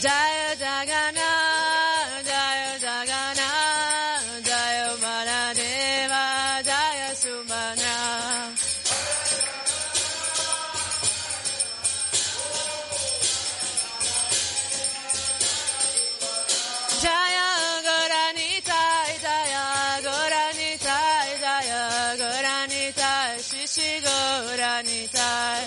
Jaya Jagannath, Jaya Jagannath, Jaya Baladeva, Jaya Subhadra. Jaya Gauranitai, Jaya Gauranitai, Jaya Gauranitai, Shri Shri Gauranitai.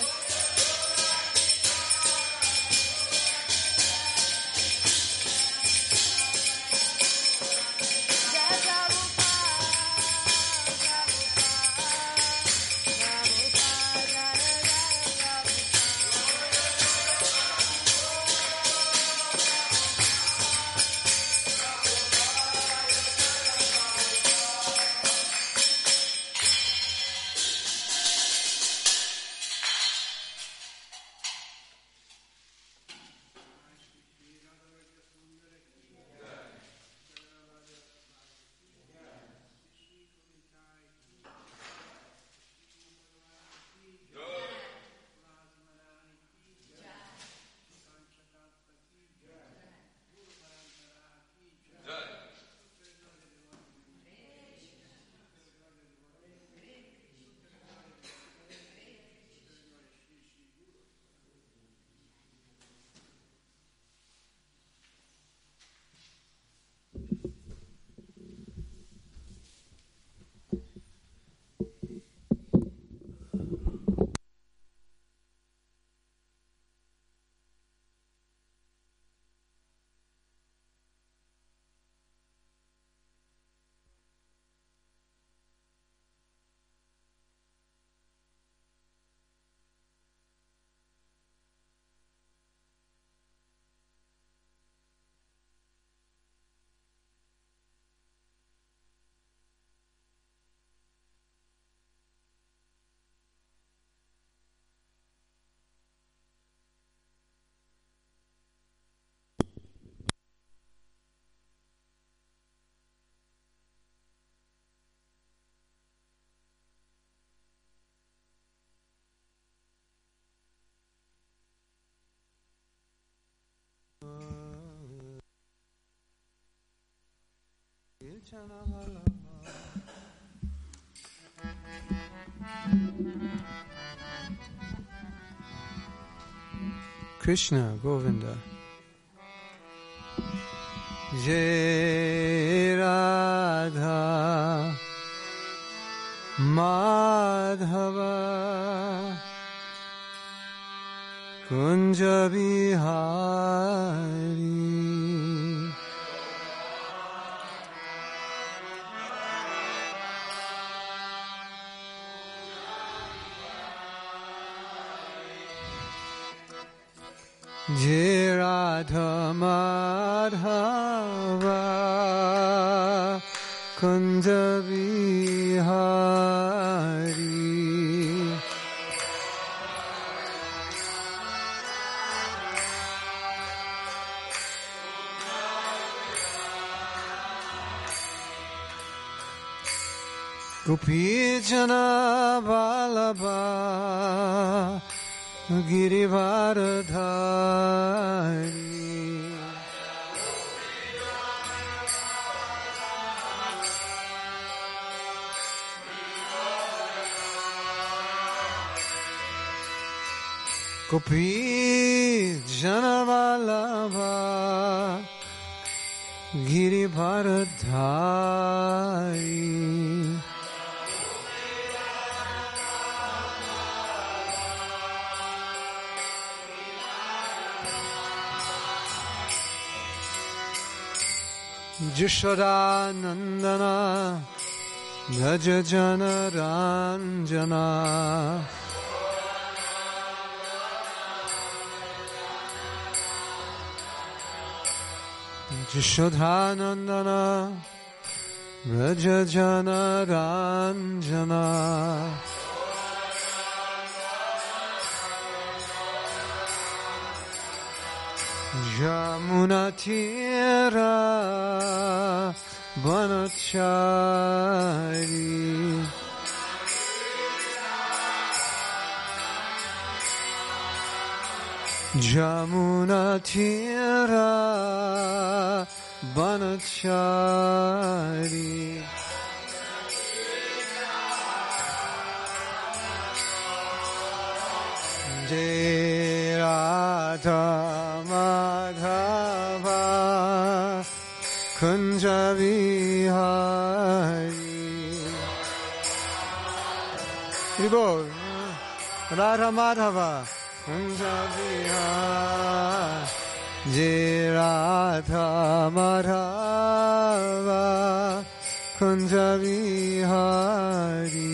Krishna Govinda Jai Radha Madhava Kunja Bihari Jai Radha Madhava Kunja Bihari Gopi Jana Balaba Giri Vardhai Gopi Janavalava Giri Vardhai Jashoda Nandana Vraja Jana Ranjana Jashoda Nandana Vraja Jana Ranjana Jamuna Tira Banachari Jamuna Tira Banachari Jai Radha Madhava Kunja Vihari Ribol Radha Madhava Kunja Vihari Jai Radha Madhava Kunja Vihari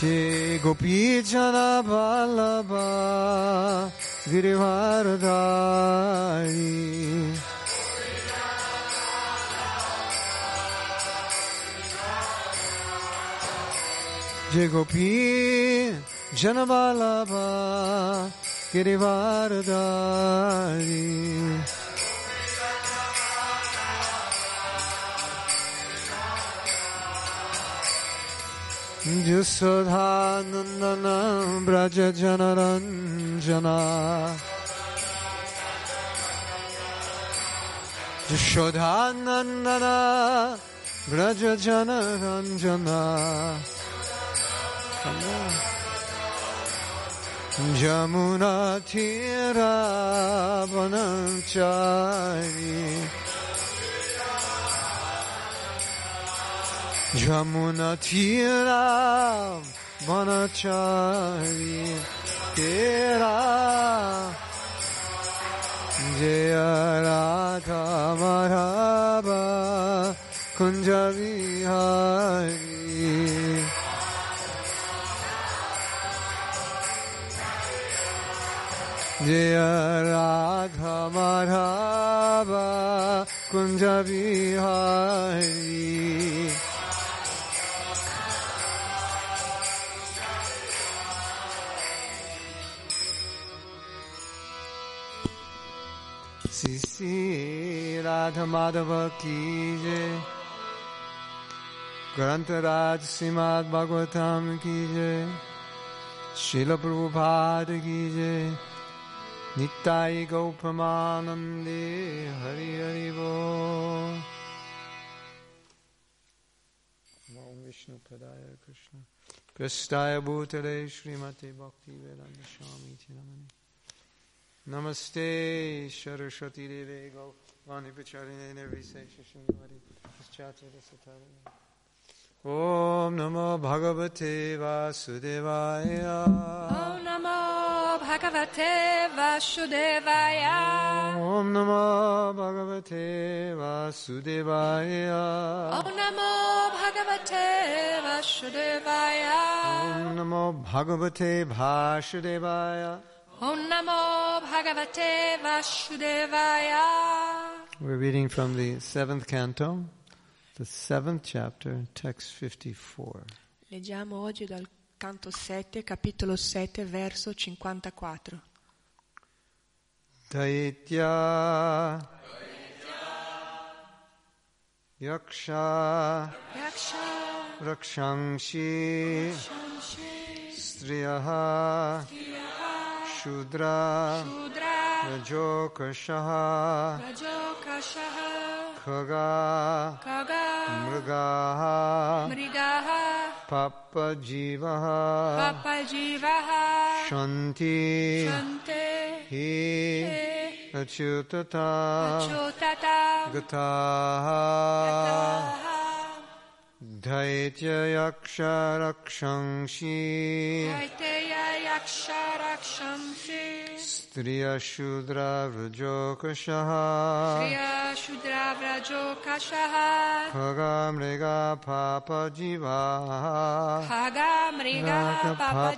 Jai Gopi Jana Ballabha Giri Vardhai Jai Gopi Jana Ballabha Giri Vardhai Jusodha Nandana Vraja Janaranjana Jusodha Nandana Vraja Janaranjana Jamuna Tira Banachari Jamuna Tira Banachari Tera Jaya Radha Madhava Kunja Vihari Jaya Radha Madhava Kunja Vihari Radha Madhava ki jai, Granth Raj Srimad Bhagavatam ki jai, Srila Prabhupada ki jai, Nittai Gaupramanande Hari Hari Bo. Om Vishnu Padaya Krishna, Prasthaya Bhutale Srimate Bhakti Vedanta Swami Namane. Namaste Saraswati Deve Gau Vani Pacharine Nervisesha Shindvari Paschatira Satarana Om Namo Bhagavate Vasudevaya Om Namo Bhagavate Vasudevaya Om Namo Bhagavate Vasudevaya Om Namo Bhagavate Vasudevaya Om Namo Bhagavate Vasudevaya Om Namo Bhagavate Vasudevaya. We're reading from the 7th canto, the 7th chapter, text 54. Leggiamo oggi dal canto 7, capitolo 7, verso 54. Daitya, Yaksha, Rakshasi, Striyaha, Shudra, Rajokashaha, Khaga, Mrigaha, Papajivaha, Shanti, He, Achyuta, Gataha, Daitya Yaksha Rakshanshi Striya Shudra Vrajokashaha Khaga Mriga Papajivaha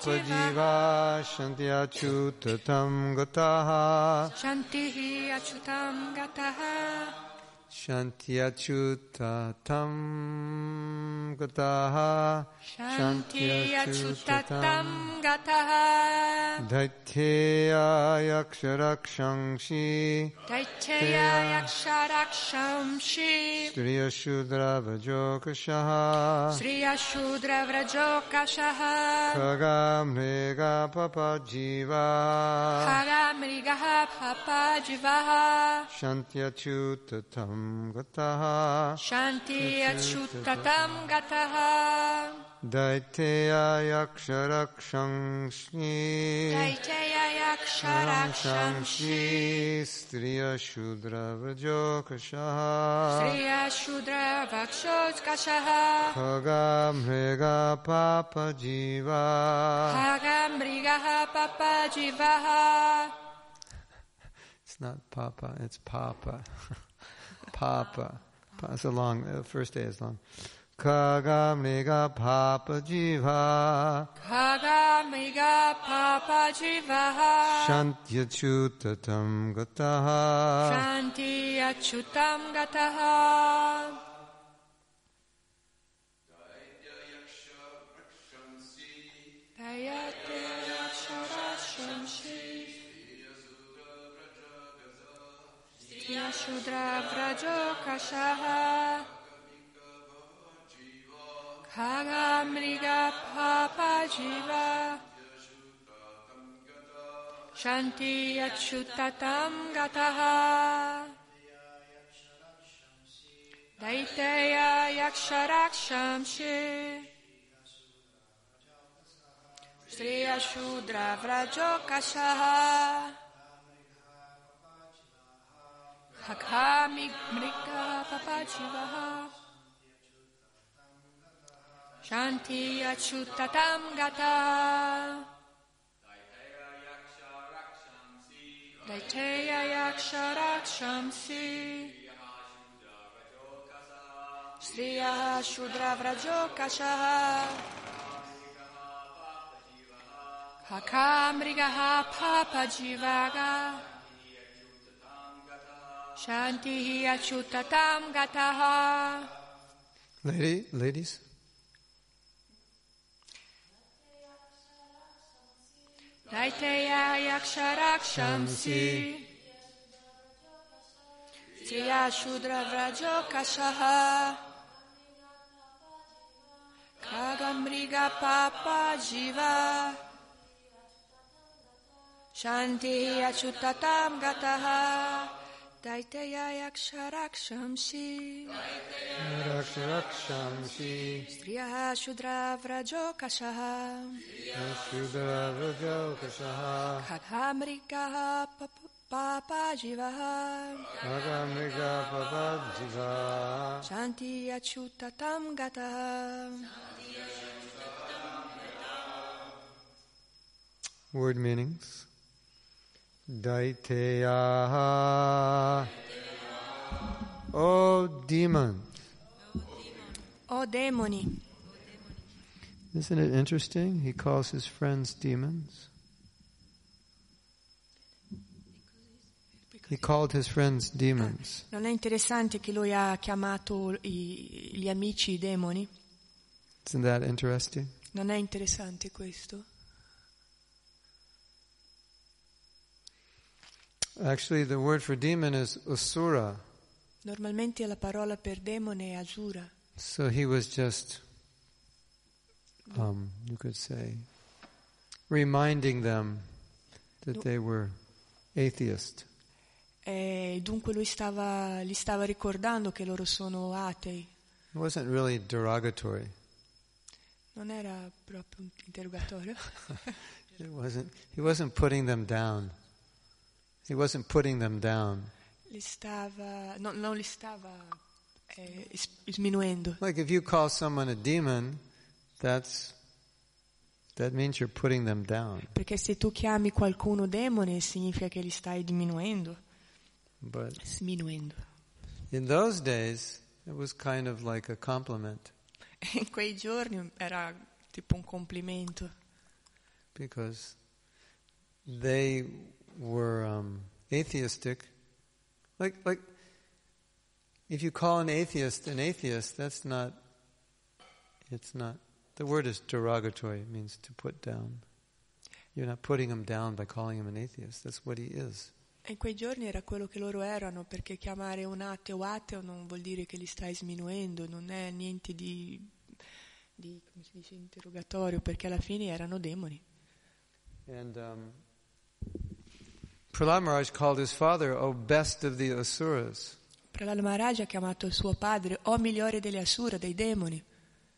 Shanti Achyutatam Gataha Shanti Achyutatam Gataha Shanti Achyuta Tam Gataha Shanti Achyuta Tam Gataha Daitya Yaksha Rakshasi Daitya Yaksha Rakshasi Sriya Shudra Vraja Kashaha Sriya Shudra Vraja Kashaha Khaga Mrigaha Papajivaha Khaga Mrigaha Papajivaha Shanti Achyuta Tam Gataha Shanti Achyuta Tam Gataha Daitya Yaksha Rakshasi Daitya Yaksha Rakshasi Striya Shudra Vraja Kashaha Striya Shudra Vraja Kashaha Khaga Mrigaha Papajivaha Khaga Mrigaha Papajivaha. It's not Papa, it's Papa. Papa. It's a long, the first day is long. Khaga Mrigaha Papajivaha Khaga Mrigaha Papajivaha Shanti Achyuta Tam Gataha Shanti Achyuta Tam Gataha. Daya Yaksha Rakshasi Sriya Shudra Vraja Kashaha Khaga Mrigaha Papajivaha Shanti Achyuta Tam Gataha Daitya Yaksha Rakshasi Sriya Shudra Vraja Kashaha Khaga Mrigaha Papajivaha Shanti Achyuta Tam Gataha Daitya Yaksha Rakshasi Sriya Shudra Vraja Kashaha Khaga Mrigaha Papajivaha Shanti Achyuta Tam Gataha. Ladies. Daitya Yaksha Rakshasi Sriya Shudra Vraja Kashaha Khaga Mrigaha Papajivaha Shanti Achyuta Tam Gataha Daitya Yaksha Rakshasi Sriya Shudra Vraja Kashaha Khaga Mrigaha Papajivaha Shanti Achyuta Tam Gataha. Word meanings. Daitya. Oh, demon. Oh, demoni. Isn't it interesting? He calls his friends demons. He called his friends demons. Non è interessante che lui ha chiamato gli amici demoni? Isn't that interesting? Non è interessante questo? Actually, the word for demon is Asura. Normalmente la parola per demone è Asura. So he was just, you could say, reminding them that they were atheist. E dunque lui li stava ricordando che loro sono atei. It wasn't really derogatory. Non era proprio interrogatorio. It wasn't. He wasn't putting them down. He wasn't putting them down. Li stava sminuendo. Like if you call someone a demon, that means you're putting them down. Perché se tu chiami qualcuno demone significa che li stai diminuendo. But sminuendo. In those days, it was kind of like a compliment. In quei giorni era tipo un complimento. Because they were atheistic, like If you call an atheist, that's not, it's not, the word is derogatory, it means to put down. You're not putting him down by calling him an atheist, that's what he is. E in quei giorni era quello che loro erano, perché chiamare un ateo ateo non vuol dire che li stai sminuendo, non è niente di come si dice, interrogatorio, perché alla fine erano demoni. And Prahlada Maharaja called his father, "O best of the Asuras." Prahlada Maharaja ha chiamato suo padre, "O migliore delle Asura, dei demoni."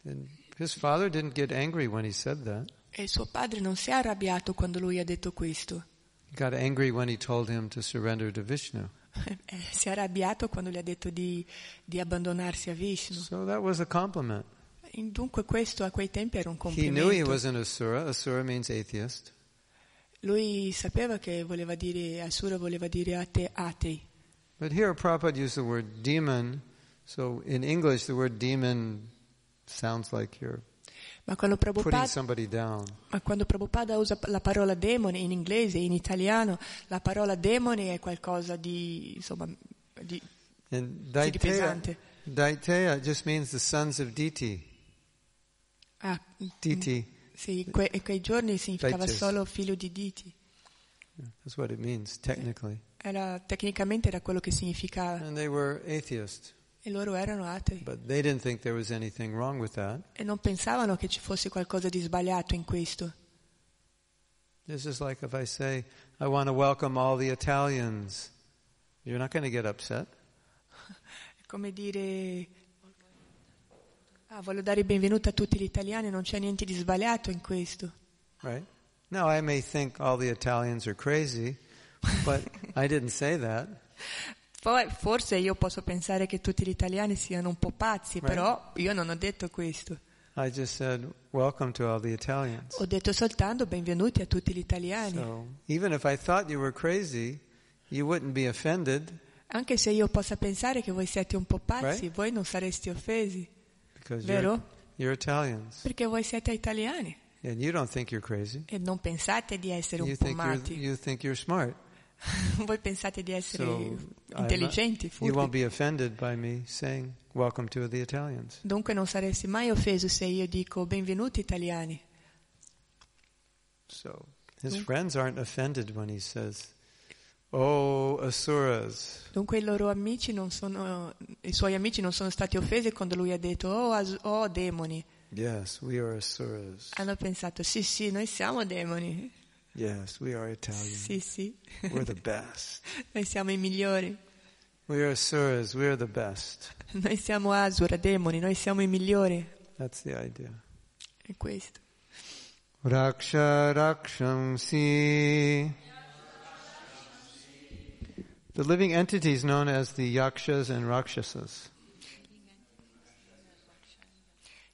And his father didn't get angry when he said that. E suo padre non si è arrabbiato quando lui ha detto questo. He got angry when he told him to surrender to Vishnu. Si è arrabbiato quando gli ha detto di abbandonarsi a Vishnu. So that was a compliment. Dunque questo a quei tempi era un complimento. He knew he was an Asura. Asura means atheist. Lui sapeva che voleva dire Asura, voleva dire atei. But here Prabhupada used the word demon, so in English the word demon sounds like you're putting somebody down. Ma quando Prabhupada usa la parola demone in inglese, in italiano, la parola demone è qualcosa di, insomma, di pesante. Daitya just means the sons of Diti. Ah, Diti. Sì, quei giorni significava Vaishya, solo figlio di Diti. That's what it means, technically. Tecnicamente era quello che significava. And they were atheist. E loro erano atei. But they didn't think there was anything wrong with that. E non pensavano che ci fosse qualcosa di sbagliato in questo. This is like if I say, I want to welcome all the Italians. You're not going to get upset. È come dire, voglio dare il benvenuto a tutti gli italiani, non c'è niente di sbagliato in questo. Right? Now I may think all the Italians are crazy, but I didn't say that. Poi forse io posso pensare che tutti gli italiani siano un po' pazzi, right? Però io non ho detto questo. I just said welcome to all the Italians. Ho detto soltanto benvenuti a tutti gli italiani. So, even if I thought you were crazy, you wouldn't be offended. Anche se io possa pensare che voi siete un po' pazzi, right? Voi non sareste offesi. Vero? You're Italians. Perché voi siete italiani. And you don't think you're crazy. E non pensate di essere un po' matti. You think you're smart. Voi pensate di essere intelligenti. You won't be offended by me saying welcome to the Italians. Dunque non saresti mai offeso se io dico benvenuti italiani. So his friends aren't offended when he says, "Oh, Asuras." Dunque i suoi amici non sono stati offesi quando lui ha detto "Oh, demoni." Yes, we are Asuras. Hanno pensato, sì, noi siamo demoni. Yes, we are Italians. Sì. We're the best. Noi siamo i migliori. We are Asuras, we are the best. Noi siamo Asura, demoni, noi siamo i migliori. That's the idea. È questo. Raksha Rakshamsi. The living entities known as the Yakshas and Rakshasas.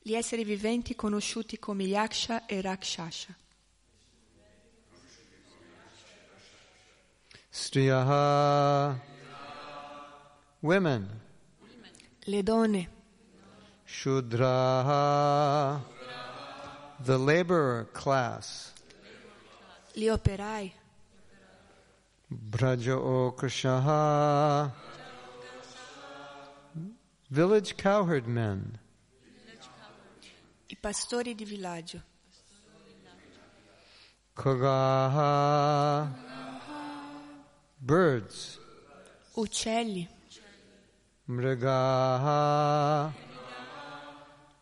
Gli esseri viventi conosciuti come Yaksha e Rakshasa. Striyaha. Women. Le donne. Shudraha. The laborer class. Gli operai. Vraja Okrshaha. Village cowherd men. I pastori di villaggio. Kagaha. Birds. Uccelli. Mrigaha.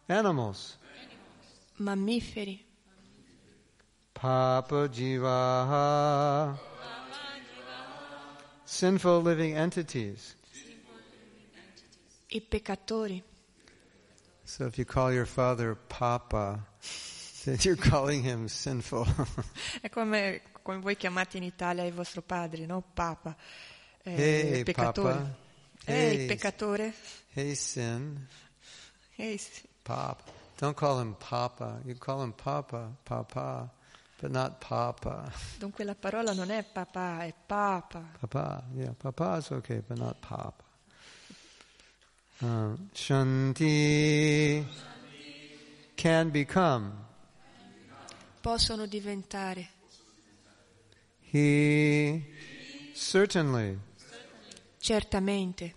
Animals. Mammiferi. Papajivaha. Sinful living entities. I peccatori. So if you call your father Papa, then you're calling him sinful. È come voi chiamate in Italia il vostro padre, no? Papa. Hey, peccatore. Papa. Hey, peccatore. Hey, sin. Hey, Pop. Don't call him Papa. You call him Papa, Papa. But not Papa. Dunque la parola non è papà, è papa. Papà, yeah, papà is okay, but not papa. Shanti can become. Possono diventare. He certainly. Certamente.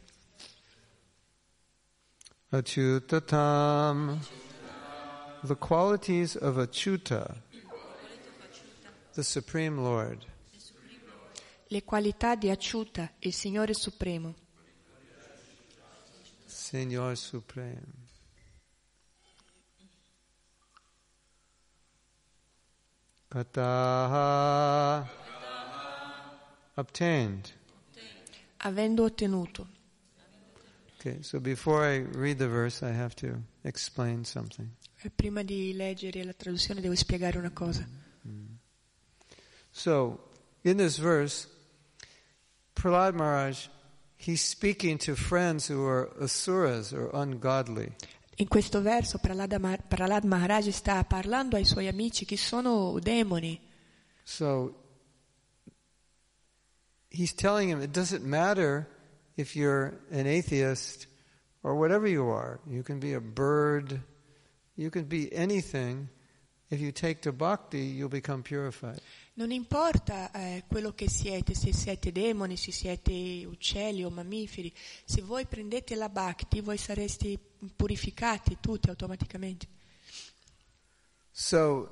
Achyutatam, the qualities of Achyuta, the Supreme Lord. Le qualità di Achyuta, il Signore Supremo. Signor Supremo. Kataha, obtained. Avendo ottenuto. Okay, so before I read the verse, I have to explain something. Prima di leggere la traduzione devo spiegare una cosa. So, in this verse, Prahlada Maharaj, he's speaking to friends who are asuras or ungodly. In questo verso Prahlada Maharaj sta parlando ai suoi amici che sono demoni. So he's telling him it doesn't matter if you're an atheist or whatever you are. You can be a bird, you can be anything. If you take to bhakti, you'll become purified. Non importa quello che siete, se siete demoni, se siete uccelli o mammiferi, se voi prendete la bhakti, voi sareste purificati tutti automaticamente. So,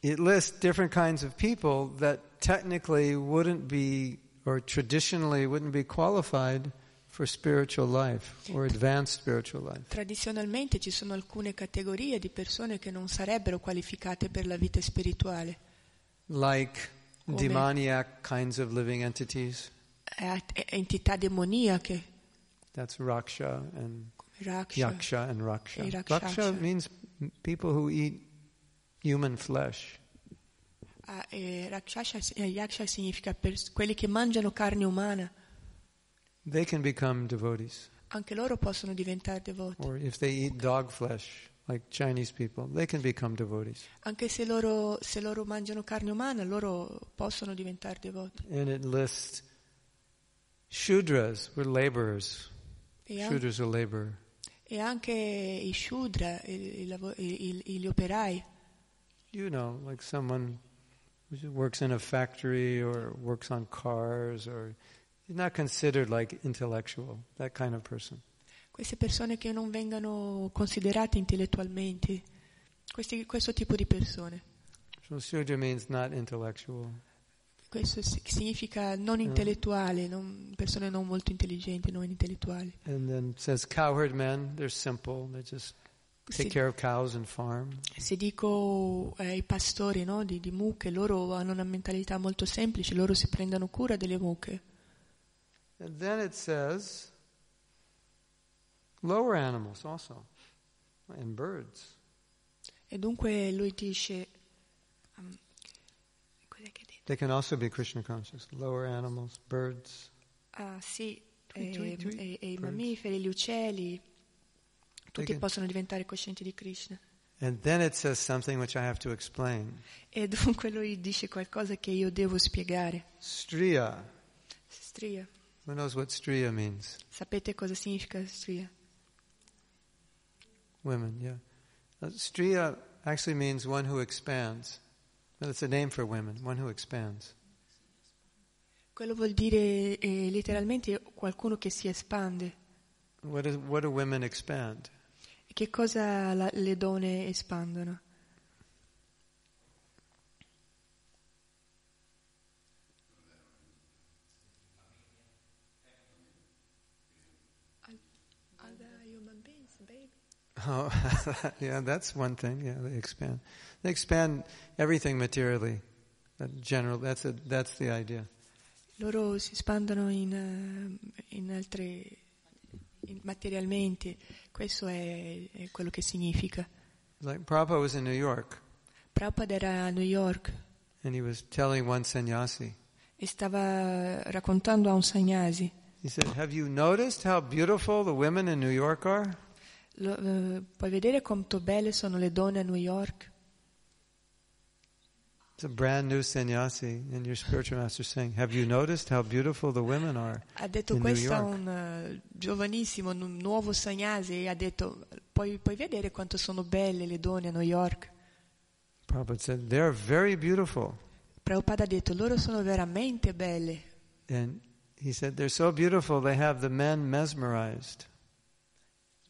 it lists different kinds of people that technically wouldn't be, or traditionally wouldn't be qualified for spiritual life or advanced spiritual life. Tradizionalmente ci sono alcune categorie di persone che non sarebbero qualificate per la vita spirituale. Like demoniac kinds of living entities. Entità demoniache. That's Raksha and Yaksha and Raksha. Raksha means people who eat human flesh. Yaksha significa quelli che mangiano carne umana. They can become devotees. Anche loro possono diventare devoti. Or if they eat dog flesh, like Chinese people, they can become devotees. Anche se loro mangiano carne umana, loro possono diventare devoti. And it lists Shudras were laborers. Shudras are labor. E anche i Shudra, gli operai. You know, like someone who works in a factory or works on cars or... It's not considered like intellectual, that kind of person. Queste persone che non vengano considerate intellettualmente, questo tipo di persone. So Shudra means not intellectual. Questo significa non intellettuale, persone non molto intelligenti, non intellettuali. And then it says cowherd men, they're simple, they just take care of cows and farm. Se dico i pastori, no, di mucche, loro hanno una mentalità molto semplice, loro si prendono cura delle mucche. And then it says, lower animals also, and birds. E dunque lui dice, cos'è che ha detto? They can also be Krishna conscious, lower animals, birds. Ah sì, e i mammiferi, gli uccelli, tutti possono diventare coscienti di Krishna. And then it says something which I have to explain. E dunque lui dice qualcosa che io devo spiegare. Striya. Striya. Who knows what striya means? Sapete cosa significa striya? Women, yeah. Striya actually means one who expands. That's a name for women, one who expands. Quello vuol dire letteralmente qualcuno che si espande. What do women expand? Che cosa le donne espandono? Oh, yeah, that's one thing. Yeah, they expand. They expand everything materially. That's the idea. Loro si espandono in altre materialmente. Questo è quello che significa. Like Prabhupada was in New York. Prabhupada era a New York. And he was telling one sannyasi. E stava raccontando a un sannyasi. He said, "Have you noticed how beautiful the women in New York are?" Puoi vedere quanto belle sono le donne a New York? It's a brand new sannyasi and your spiritual master saying, "Have you noticed how beautiful the women are?" Ha detto questo a un giovanissimo nuovo sannyasi e ha detto, puoi vedere quanto sono belle le donne a New York? Prabhupada said, "They are very beautiful." Prabhupada ha detto, loro sono veramente belle. And he said, "They're so beautiful they have the men mesmerized."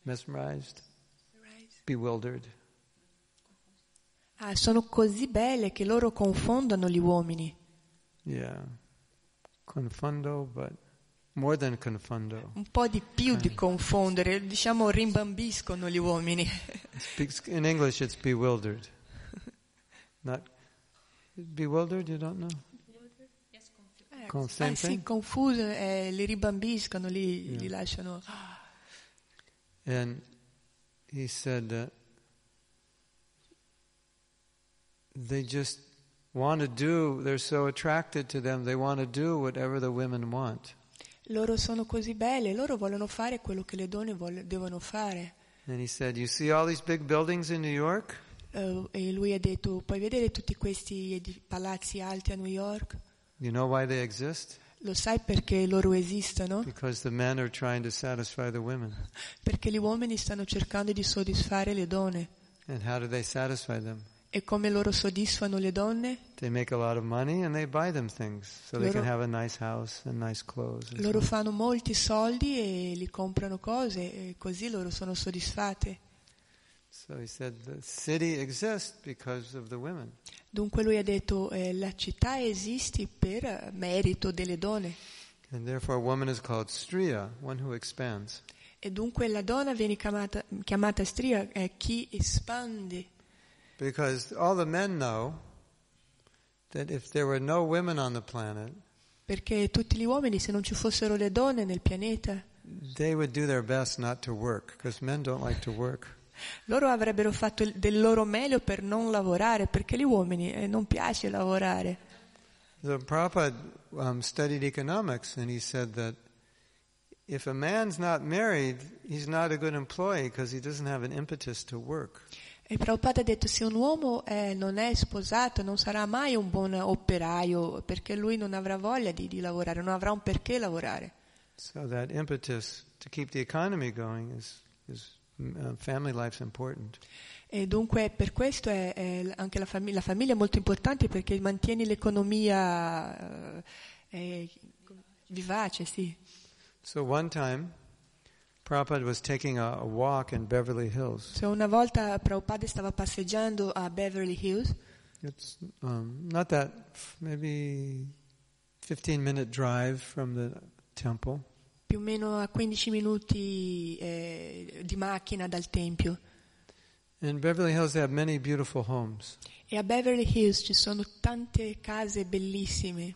Mesmerized? Bewildered? Ah, sono così belle che loro confondono gli uomini. Yeah. Confondo, but more than confondo. Un po' di più di confondere, diciamo rimbambiscono gli uomini. In English it's bewildered. Not bewildered, you don't know? Yes, confused. Ah, sì, confuso, li ribambiscono, li lasciano. And he said they just want to do, they're so attracted to them, they want to do whatever the women want. Loro sono così belle, loro vogliono fare quello che le donne devono fare. And he said, you see all these big buildings in New York? E lui ha detto, puoi vedere tutti questi palazzi alti a New York? You know why they exist? Lo sai perché loro esistono? Because the men are trying to satisfy the women. Perché gli uomini stanno cercando di soddisfare le donne. And how do they satisfy them? E come loro soddisfano le donne? They make a lot of money and they buy them things so loro, they can have a nice house and nice clothes. And loro fanno molti soldi e li comprano cose e così loro sono soddisfatte. So he said the city exists because of the women. Dunque lui ha detto la città esiste per merito delle donne. And therefore a woman is called striya, one who expands. E dunque la donna viene chiamata striya, è chi espande. Because all the men know that if there were no women on the planet, perché tutti gli uomini, se non ci fossero le donne nel pianeta, they would do their best not to work, because men don't like to work. Loro avrebbero fatto del loro meglio per non lavorare, perché gli uomini non piace lavorare. The Prabhupada studied economics, and he said that if a man's not married, he's not a good employee because he doesn't have an impetus to work. E Prabhupada ha detto, se un uomo non è sposato non sarà mai un buon operaio, perché lui non avrà voglia di lavorare, non avrà un perché lavorare. So that impetus to keep the economy going is family life's important. E dunque per questo è anche la famiglia è molto importante, perché mantiene l'economia vivace, sì. So one time Prabhupada was taking a walk in Beverly Hills. So una volta Prabhupada stava passeggiando a Beverly Hills. It's not that, maybe 15-minute drive from the temple. Più o meno a 15 minuti di macchina dal tempio. In Beverly Hills they have many beautiful homes. E a Beverly Hills ci sono tante case bellissime.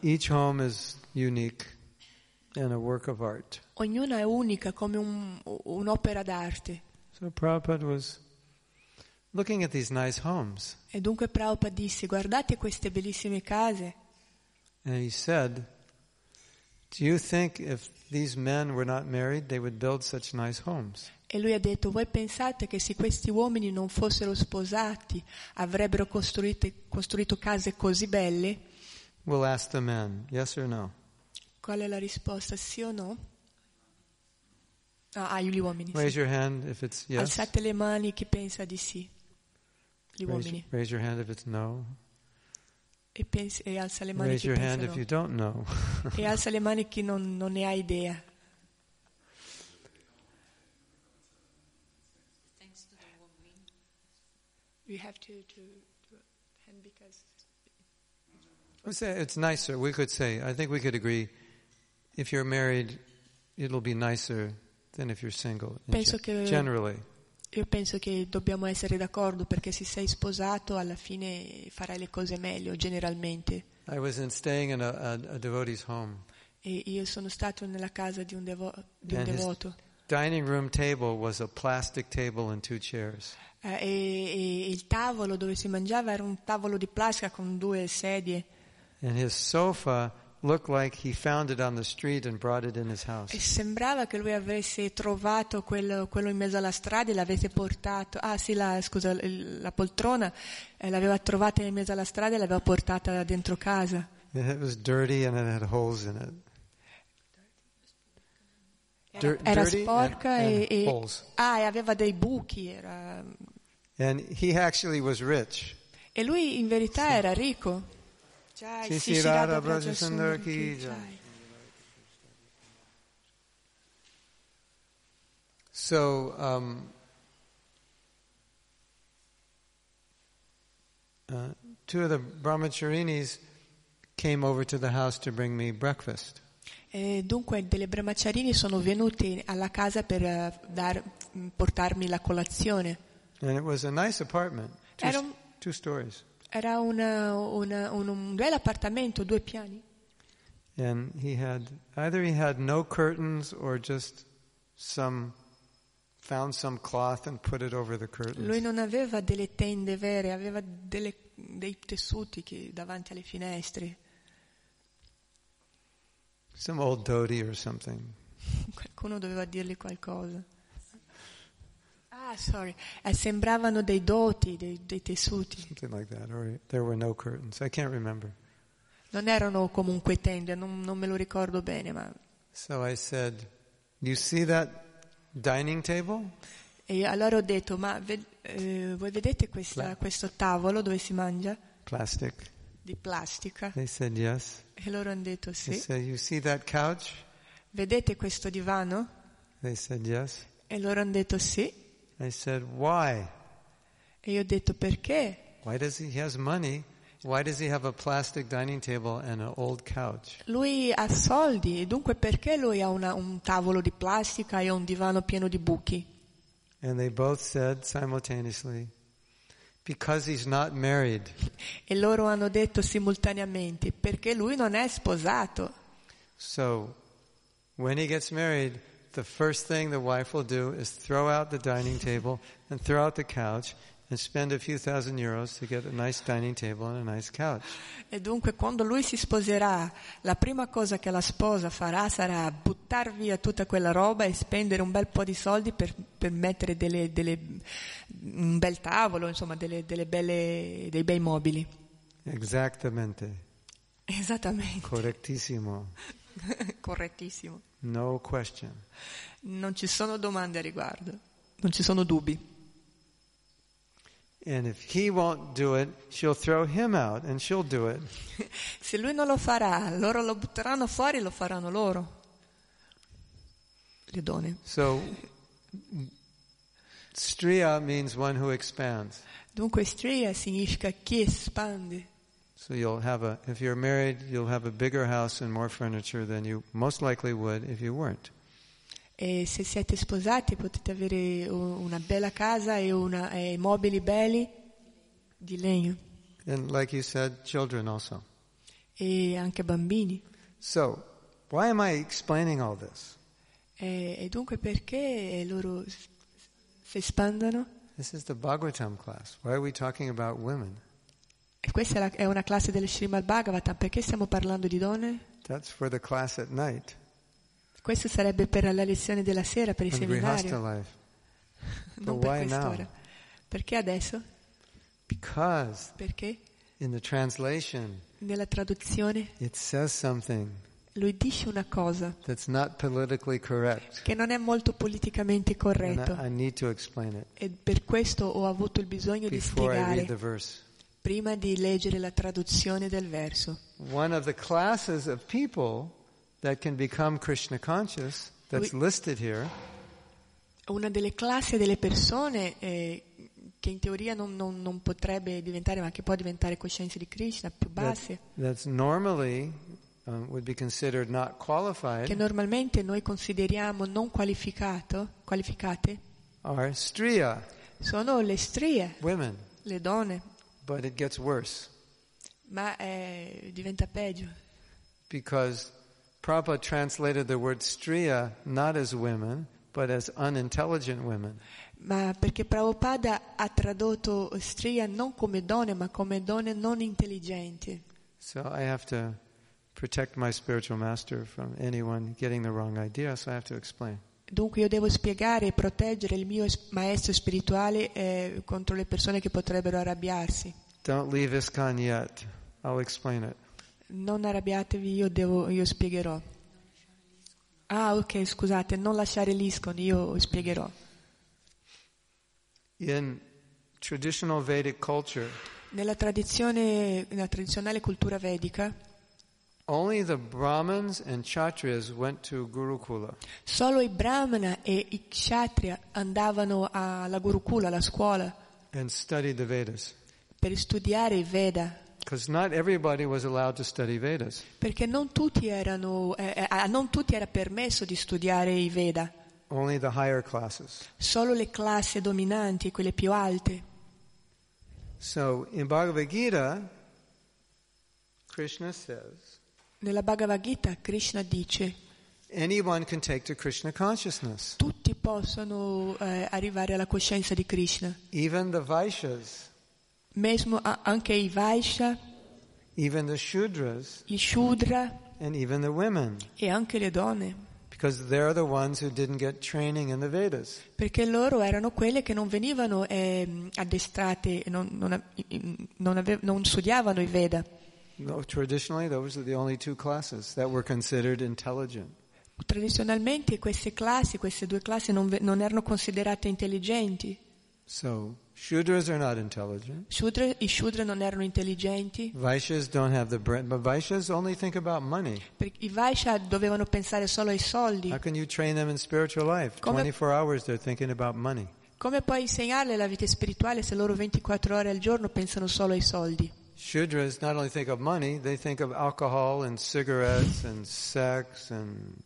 Each home is unique and a work of art. Ognuna è unica come un'opera d'arte. So Prabhupada was looking at these nice homes. E dunque Prabhupada disse, guardate queste bellissime case. And he said, do you think if these men were not married they would build such nice homes? E lui ha detto, voi pensate che se questi uomini non fossero sposati avrebbero costruito case così belle? We'll ask the men, yes or no? Qual è la risposta, sì o no? Gli uomini. Raise your hand if it's yes. Alzate le mani chi pensa di sì. Gli uomini. Raise your hand if it's no. E alza le mani chi pensa no. Raise your hand if you don't know. E alza le mani chi non ne ha idea. Thanks to the woman. We have to hand because it's nicer. We could say, I think we could agree, if you're married, it'll be nicer than if you're single. Generally. Io penso che dobbiamo essere d'accordo, perché se sei sposato alla fine farai le cose meglio, generalmente. I was staying in a devotee's home. E io sono stato nella casa di un devoto. His dining room table was a plastic table and 2 chairs. E il tavolo dove si mangiava era un tavolo di plastica con 2 sedie. And his sofa looked like he found it on the street and brought it in his house. E sembrava che lui avesse trovato quello in mezzo alla strada e l'avesse portato. Ah sì, la poltrona l'aveva trovata in mezzo alla strada e l'aveva portata dentro casa. It was dirty and it had holes in it. Era sporca and holes. E aveva dei buchi. And he actually was rich. E lui in verità era ricco. Sì, Radha Vraja Sundar Ki Jai. So, two of the brahmacharinis came over to the house to bring me breakfast. Dunque, delle brahmacharini sono venuti alla casa per portarmi la colazione. And it was a nice apartment, two stories. Era un bel appartamento, due piani. And he had no curtains or just found some cloth and put it over the curtains. Lui non aveva delle tende vere, aveva dei tessuti che davanti alle finestre. Some old dhoti or something. Qualcuno doveva dirgli qualcosa. Sembravano dei dhoti, dei tessuti. Something like that, or there were no curtains. I can't remember. Non erano comunque tende, non me lo ricordo bene, ma. So I said, "You see that dining table?" E allora ho detto, ma voi vedete questo tavolo dove si mangia? Plastic. Di plastica. They said yes. E loro hanno detto sì. They said, "You see that couch?" Vedete questo divano? They said yes. E loro hanno detto sì. I said, "Why?" E io ho detto perché? Why does he has money? Why does he have a plastic dining table and an old couch? Lui ha soldi, e dunque perché lui ha un tavolo di plastica e un divano pieno di buchi? And they both said simultaneously, "Because he's not married." E loro hanno detto simultaneamente, perché lui non è sposato. So, when he gets married, the first thing the wife will do is throw out the dining table and throw out the couch. And spend a few thousand euros to get a nice dining table and a nice couch. E dunque quando lui si sposerà, la prima cosa che la sposa farà sarà buttar via tutta quella roba e spendere un bel po' di soldi per mettere un bel tavolo, insomma dei bei mobili. Esattamente. Esattamente. Correttissimo. Correttissimo. No question. Non ci sono domande a riguardo. Non ci sono dubbi. And if he won't do it, she'll throw him out and she'll do it. Se lui non lo farà, loro lo butteranno fuori, lo faranno loro. Le donne. So, striya means one who expands. Dunque striya significa chi espande. So if you're married, you'll have a bigger house and more furniture than you most likely would if you weren't. E se siete sposati potete avere una bella casa e mobili belli di legno. And like you said, children also. E anche bambini. So, why am I explaining all this? E dunque perché loro si espandano? This is the Bhagavatam class. Why are we talking about women? E questa è una classe dello Srimad Bhagavatam, perché stiamo parlando di donne? That's for the class at night. Questo sarebbe per la lezione della sera, per il seminario. Non per quest'ora. Perché adesso? Perché? In the translation, nella traduzione, it says something. Lui dice una cosa that's not politically correct. Che non è molto politicamente corretto. I need to explain it. E per questo ho avuto il bisogno di spiegare prima di leggere la traduzione del verso. One of the classes of people that can become Krishna conscious, that's listed here. Una delle classi delle persone che in teoria non potrebbe diventare, ma che può diventare coscienza di Krishna più basse. That's normally would be considered not qualified. Che normalmente noi consideriamo non qualificate. Are striya. Sono le striya. Women. Le donne. But it gets worse. Ma diventa peggio. Because Prabhupada translated the word striya not as women, but as unintelligent women. Ma perché Prabhupada ha tradotto striya non come donne, ma come donne non intelligenti. So I have to protect my spiritual master from anyone getting the wrong idea, so I have to explain. Dunque io devo spiegare e proteggere il mio maestro spirituale contro le persone che potrebbero arrabbiarsi. Don't leave ISKCON yet. I'll explain it. Non arrabbiatevi, io spiegherò. Ok, scusate, non lasciare l'ISKCON, io spiegherò. In traditional Vedic culture, nella tradizionale cultura vedica, Only the Brahmins and Kshatriyas went to Gurukula. Solo i Brahmana e i Kshatriya andavano alla Gurukula, alla scuola. And studied the Vedas. Per studiare i Veda. Because not everybody was allowed to study Vedas. Perché non tutti era permesso di studiare i Veda. Only the higher classes. Solo le classi dominanti, quelle più alte. So in Bhagavad Gita, Krishna says. Nella Bhagavad Gita, Krishna dice. Anyone can take to Krishna consciousness. Tutti possono arrivare alla coscienza di Krishna. Even the Vaishyas. Mesmo anche i Vaishya, even the Shudras, i Shudra, and even the women, e anche le donne, because they're the ones who didn't get training in the Vedas. Perché loro erano quelle che non venivano addestrate, non studiavano i Veda. No, traditionally, those are the only two classes that were considered intelligent. Tradizionalmente queste due classi non erano considerate intelligenti. So Shudras are not intelligent. I Shudra non erano intelligenti. Vaishyas don't have the brain, but Vaishyas only think about money. I Vaishya dovevano pensare solo ai soldi. How can you train them in spiritual life? 24 hours they're thinking about money. Come puoi insegnarle la vita spirituale se loro 24 ore al giorno pensano solo ai soldi? Shudras not only think of money, they think of alcohol and cigarettes and sex and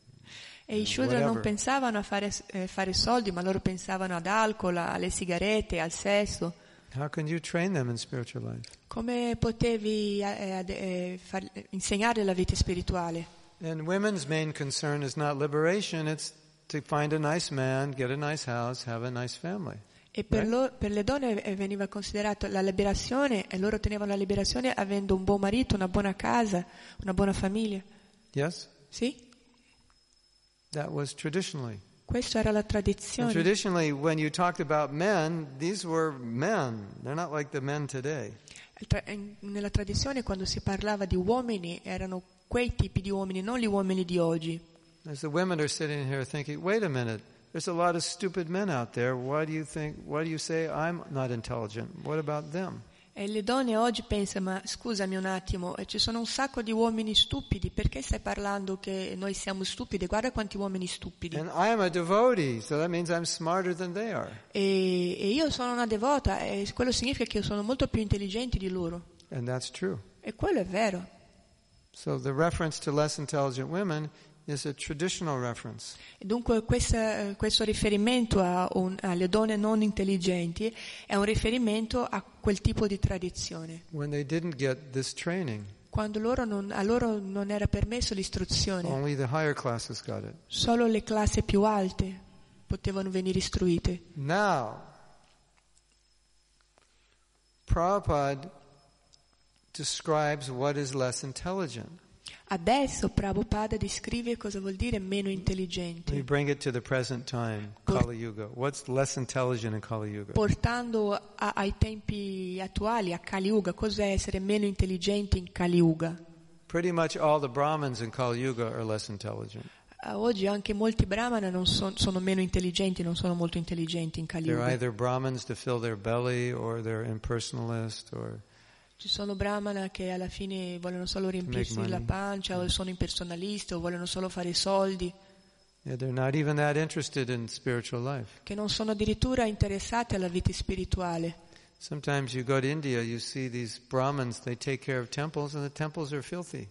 e i Shudra non pensavano a fare soldi, ma loro pensavano ad alcol, alle sigarette, al sesso. How can you train them in spiritual life? Come potevi insegnare la vita spirituale? And women's main concern is not liberation, it's to find a nice man, get a nice house, have a nice family. E per le donne veniva considerata la liberazione, e loro tenevano la liberazione avendo un buon marito, una buona casa, una buona famiglia. Yes? Sì? That was traditionally. Questa era la tradizione. And traditionally, when you talked about men, these were men. They're not like the men today. Nella tradizione, quando si parlava di uomini, erano quei tipi di uomini, non gli uomini di oggi. As the women are sitting here thinking, wait a minute, there's a lot of stupid men out there. Why do you say I'm not intelligent? What about them? E le donne oggi pensano, ma scusami un attimo, ci sono un sacco di uomini stupidi, perché stai parlando che noi siamo stupidi? Guarda quanti uomini stupidi. And I'm a devotee, so that means I'm smarter than they are. E io sono una devota, e quello significa che io sono molto più intelligente di loro. And that's true. E quello è vero. So the reference to less intelligent women is a traditional reference. Dunque questo riferimento alle donne non intelligenti è un riferimento a quel tipo di tradizione. When they didn't get this training, quando a loro non era permesso l'istruzione. Only the higher classes got it. Solo le classi più alte potevano venire istruite. Now, Prabhupada describes what is less intelligent. Adesso Prabhupada descrive cosa vuol dire meno intelligente. We bring it to the present time, Kali Yuga. What's less intelligent in Kali Yuga? Portando ai tempi attuali, a Kali Yuga, cos'è essere meno intelligente in Kali Yuga? Pretty much all the Brahmins in Kali Yuga are less intelligent. Oggi anche molti Brahmana sono meno intelligenti, non sono molto intelligenti in Kali Yuga. They're either Brahmins to fill their belly or they're impersonalist or... Ci sono Brahmana che alla fine vogliono solo riempirsi la pancia, o sono impersonalisti, o vogliono solo fare soldi. Yeah, they're not even that interested in spiritual life. Che non sono addirittura interessati alla vita spirituale. Sometimes you go to India, you see these Brahmins, they take care of temples and the temples are filthy.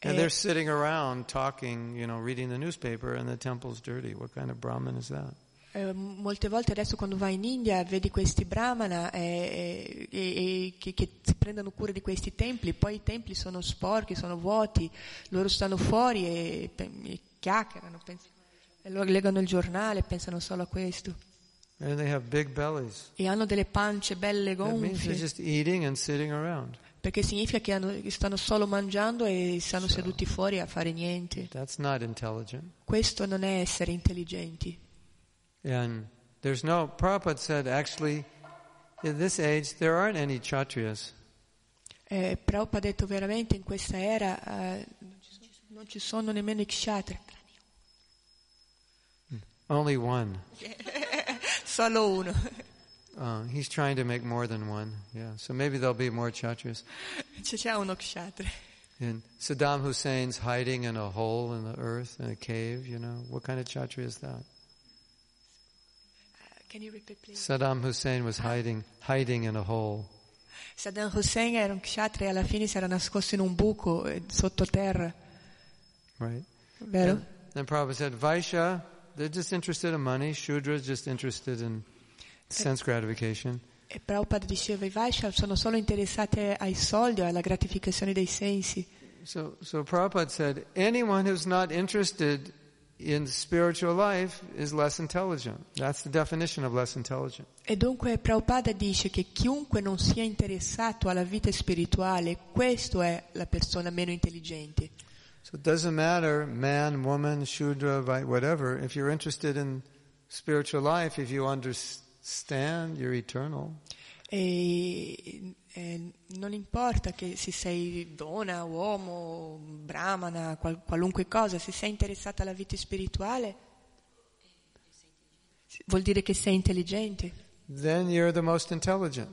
And they're sitting around talking, you know, reading the newspaper and the temple's dirty. What kind of Brahmin is that? Molte volte adesso quando vai in India vedi questi Brahmana che si prendono cura di questi templi, poi i templi sono sporchi, sono vuoti, loro stanno fuori e chiacchierano, legano il giornale, pensano solo a questo. And they have big bellies. E hanno delle pance belle gonfie. Just eating and sitting around. Perché significa che stanno solo mangiando e stanno seduti fuori a fare niente. That's not intelligent. Questo non è essere intelligenti. And there's no, Prabhupada said, actually, in this age, there aren't any Kshatriyas. Prabhupada ha detto veramente in questa era non ci sono nemmeno i Kshatriya. Only one. Solo uno. He's trying to make more than one. Yeah, so maybe there'll be more Kshatriyas. C'è uno Kshatriya. And Saddam Hussein's hiding in a hole in the earth, in a cave, you know. What kind of Kshatriya is that? Can you repeat, please? Saddam Hussein was hiding in a hole. Saddam Hussein era un Kshatriya e alla fine si era nascosto in un buco sottoterra. Right. Vero? And Prabhupada said, Vaishya, they're just interested in money. Shudra's just interested in sense gratification. E Prabhupada diceva, i Vaishya sono solo interessati ai soldi o alla gratificazione dei sensi. So Prabhupada said, anyone who's not interested in spiritual life is less intelligent. That's the definition of less intelligent. E dunque Prabhupada dice che chiunque non sia interessato alla vita spirituale, questo è la persona meno intelligente. So it doesn't matter, man, woman, Shudra, whatever, if you're interested in spiritual life, if you understand, you're eternal. E non importa che se sei donna, uomo, brahmana, qualunque cosa, se sei interessata alla vita spirituale, vuol dire che sei intelligente. Then you're the most intelligent.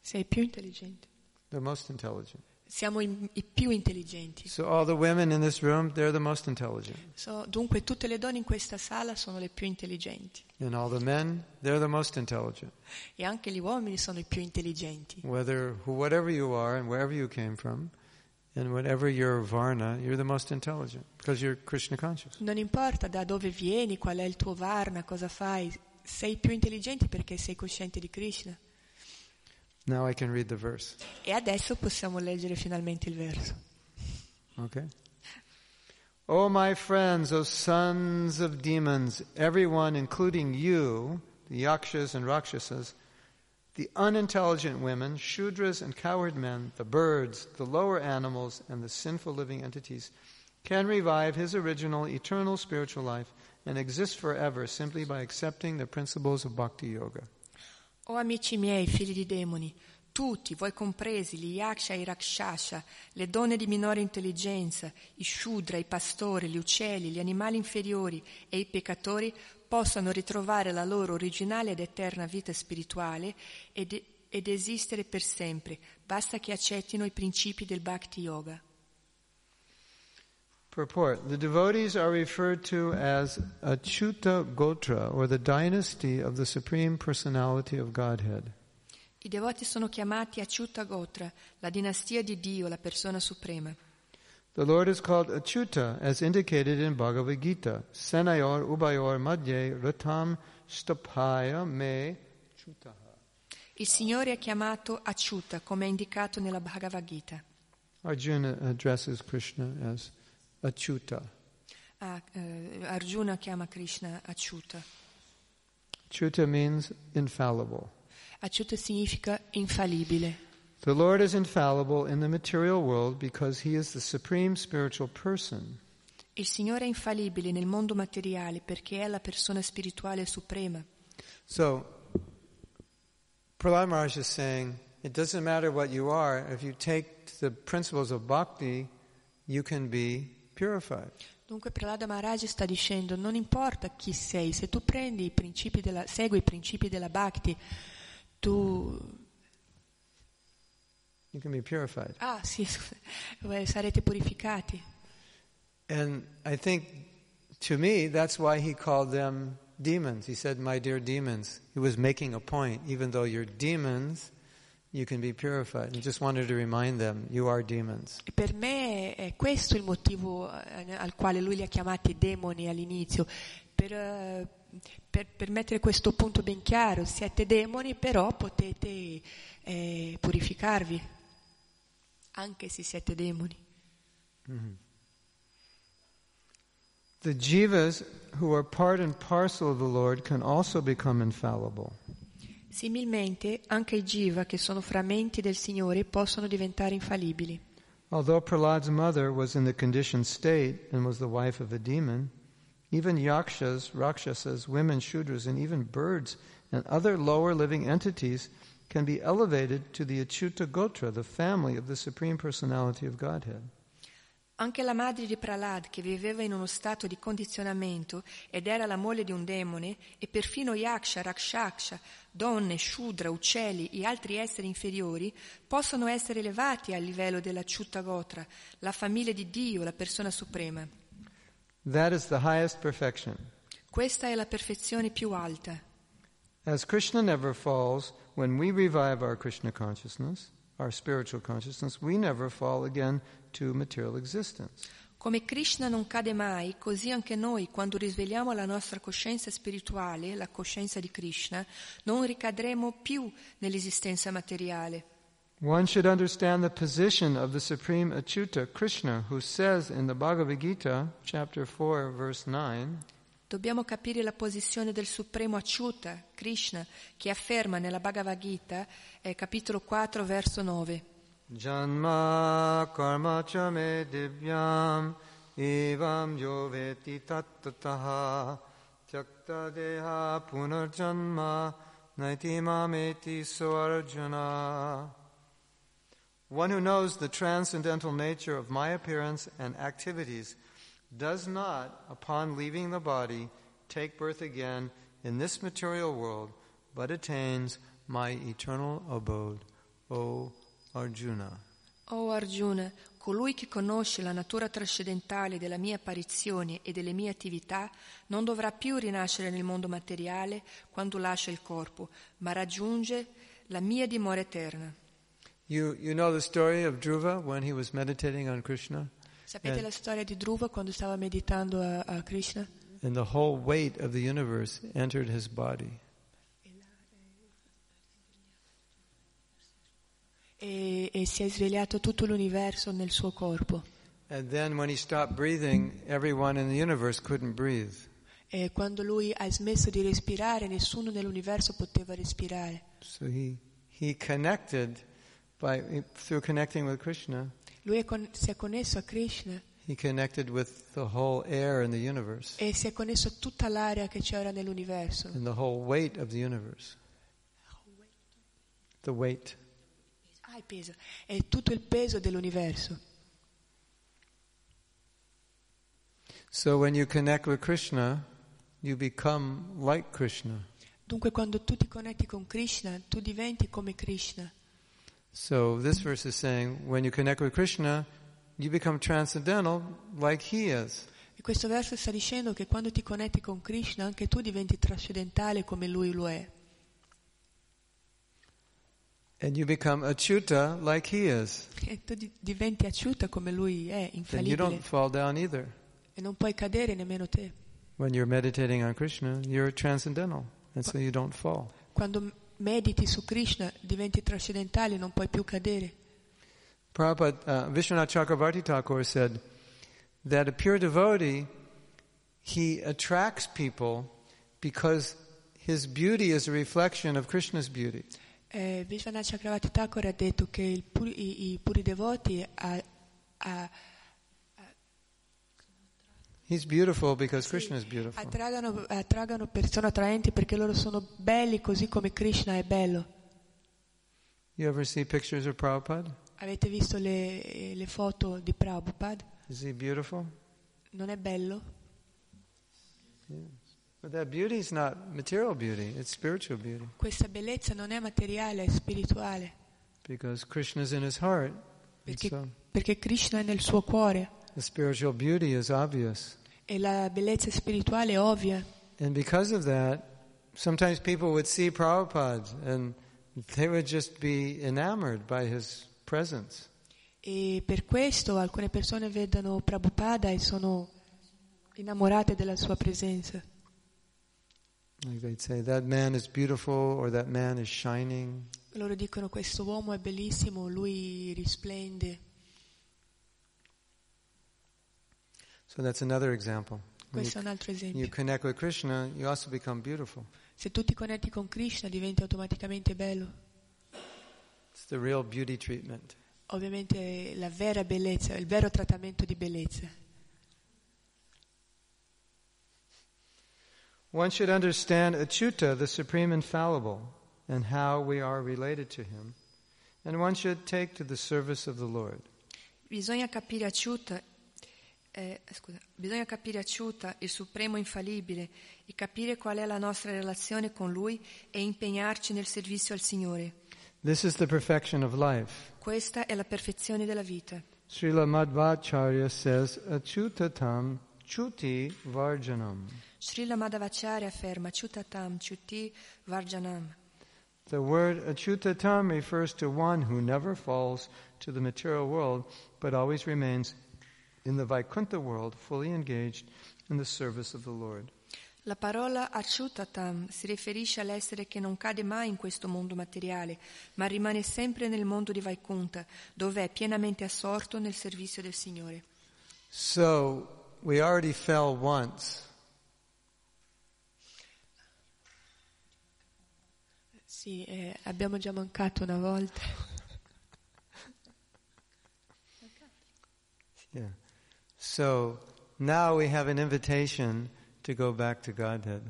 Sei più intelligente. The most intelligent. Siamo i più intelligenti. So all the women in this room, they're the most intelligent. So dunque tutte le donne in questa sala sono le più intelligenti. And all the men, they're the most intelligent. E anche gli uomini sono i più intelligenti. Whatever you are and wherever you came from, and whatever your varna, you're the most intelligent because you're Krishna conscious. Non importa da dove vieni, qual è il tuo varna, cosa fai, sei più intelligente perché sei cosciente di Krishna. Now I can read the verse. E adesso possiamo leggere finalmente il verso. Okay. Oh my friends, oh sons of demons, everyone including you, the Yakshas and Rakshasas, the unintelligent women, Shudras and coward men, the birds, the lower animals and the sinful living entities can revive his original eternal spiritual life and exist forever simply by accepting the principles of Bhakti Yoga. O amici miei, figli di demoni, tutti, voi compresi, gli Yaksha e i Rakshasha, le donne di minore intelligenza, i Shudra, i pastori, gli uccelli, gli animali inferiori e i peccatori possano ritrovare la loro originale ed eterna vita spirituale ed esistere per sempre, basta che accettino i principi del Bhakti Yoga. Purport. The devotees are referred to as Achyuta Gotra, or the dynasty of the Supreme Personality of Godhead. I devoti sono chiamati Achyuta Gotra, la dinastia di Dio, la persona suprema. The Lord is called Achyuta, as indicated in Bhagavad Gita. Senayor ubayor madhye ratam stapaya me chutaha. Il Signore è chiamato Achyuta, come è indicato nella Bhagavad Gita. Arjuna addresses Krishna as Achyuta. Arjuna chiama Krishna Achyuta. Achyuta means infallible. Achyuta significa infallibile. The Lord is infallible in the material world because he is the supreme spiritual person. Il Signore è infallibile nel mondo materiale perché è la persona spirituale suprema. So, Prahlada Maharaja is saying, it doesn't matter what you are, if you take the principles of bhakti, you can be purified. Dunque Prahlada Maharaja sta dicendo, non importa chi sei, se tu prendi segui i principi della bhakti, tu you can be purified. Ah, sì, sarete purificati. And I think to me that's why he called them demons. He said, my dear demons. He was making a point, even though you're demons, you can be purified. I just wanted to remind them, you are demons. E per me è questo il motivo al quale lui li ha chiamati demoni all'inizio, per mettere questo punto ben chiaro, siete demoni, però potete purificarvi, anche se siete demoni. Mm-hmm. The jivas who are part and parcel of the Lord can also become infallible. Similmente, anche i jiva che sono frammenti del Signore possono diventare infallibili. Although Prahlad's mother was in the conditioned state and was the wife of a demon, even yakshas, rakshasas, women, shudras, and even birds and other lower living entities can be elevated to the Achyuta Gotra, the family of the Supreme Personality of Godhead. Anche la madre di Prahlad, che viveva in uno stato di condizionamento ed era la moglie di un demone, e perfino Yaksha, Rakshasa, donne, Shudra, uccelli e altri esseri inferiori possono essere elevati al livello dell'Achyuta Gotra, la famiglia di Dio, la persona suprema. That is the highest perfection. Questa è la perfezione più alta. As Krishna never falls, when we revive our Krishna consciousness, our spiritual consciousness, we never fall again to material existence. Come Krishna non cade mai, così anche noi, quando risvegliamo la nostra coscienza spirituale, la coscienza di Krishna, non ricadremo più nell'esistenza materiale. One should understand the position of the Supreme Achyuta, Krishna, who says in the Bhagavad Gita, chapter 4, verse 9, dobbiamo capire la posizione del Supremo Achyuta, Krishna, che afferma nella Bhagavad Gita, capitolo 4, verso 9. Janma karma cha me divyam evam yo veti tattataha tyakta deha punarjanma naiti mameti so arjuna. One who knows the transcendental nature of my appearance and activities does not, upon leaving the body, take birth again in this material world, but attains my eternal abode, O Arjuna. O Arjuna, colui che conosce la natura trascendentale della mia apparizione e delle mie attività non dovrà più rinascere nel mondo materiale quando lascia il corpo, ma raggiunge la mia dimora eterna. You know the story of Dhruva when he was meditating on Krishna? Sapete la storia di Dhruva quando stava meditando a Krishna? And the whole weight of the universe entered his body. E si è svegliato tutto l'universo nel suo corpo. And then when he stopped breathing, everyone in the universe couldn't breathe. E quando lui ha smesso di respirare, nessuno nell'universo poteva respirare. So he connected through connecting with Krishna. Lui si è connesso a Krishna. He connected with the whole air in the universe. E si è connesso a tutta l'aria che c'era nell'universo. And the whole weight of the universe. The weight. Ah, il peso. È tutto il peso dell'universo. So when you connect with Krishna, you become like Krishna. Dunque quando tu ti connetti con Krishna, tu diventi come Krishna. So this verse is saying, when you connect with Krishna, you become transcendental like he is. E questo verso sta dicendo che quando ti connetti con Krishna, anche tu diventi trascendentale come lui lo è. And you become achyuta like he is. E tu diventi achyuta come lui è, infallibile. And you don't fall down either. E non puoi cadere nemmeno te. When you're meditating on Krishna, you're transcendental, and so you don't fall. Quando mediti su Krishna, diventi trascendentale, non puoi più cadere. Prabhupada, Vishwanath Chakravarti Thakur said that a pure devotee, he attracts people because his beauty is a reflection of Krishna's beauty. Vishwanath Chakravarti Thakur ha detto che i puri devoti He's beautiful because Krishna is beautiful. Attraggono persone attraenti perché loro sono belli così come Krishna è bello. You ever see pictures of Prabhupada? Avete visto le foto di Prabhupada? Is he beautiful? Non è bello? Yes. But that beauty is not material beauty, it's spiritual beauty. Questa bellezza non è materiale, è spirituale. Because Krishna is in his heart. Perché Krishna è nel suo cuore. The spiritual beauty is obvious. E la bellezza spirituale è ovvia. And because of that, sometimes people would see Prabhupada and they would just be enamored by his presence. E per questo alcune persone vedono Prabhupada e sono innamorate della sua presenza. Like they'd say, that man is beautiful or that man is shining. Loro dicono questo uomo è bellissimo, lui risplende. So that's another example. Questo è un altro esempio. You connect with Krishna, you also become beautiful. Se tu ti connetti con Krishna, diventi automaticamente bello. It's the real beauty treatment. Ovviamente la vera bellezza, il vero trattamento di bellezza. One should understand Achyuta, the supreme infallible, and how we are related to him, and one should take to the service of the Lord. Bisogna capire Achyuta bisogna capire Achyuta, il supremo infallibile, e capire qual è la nostra relazione con Lui e impegnarci nel servizio al Signore. This is the perfection of life. Questa è la perfezione della vita. Srila Madhvacharya says, Achyutatam Chuti Varjanam. Srila Madhavacharya afferma Achyutatam Chuti Varjanam. The word Achyutatam refers to one who never falls to the material world, but always remains in the Vaikuntha world, fully engaged in the service of the Lord. La parola Achyutatam si riferisce all'essere che non cade mai in questo mondo materiale, ma rimane sempre nel mondo di Vaikuntha, dove è pienamente assorto nel servizio del Signore. So, we already fell once. Sì, abbiamo già mancato una volta. Yeah. So, now we have an invitation to go back to Godhead.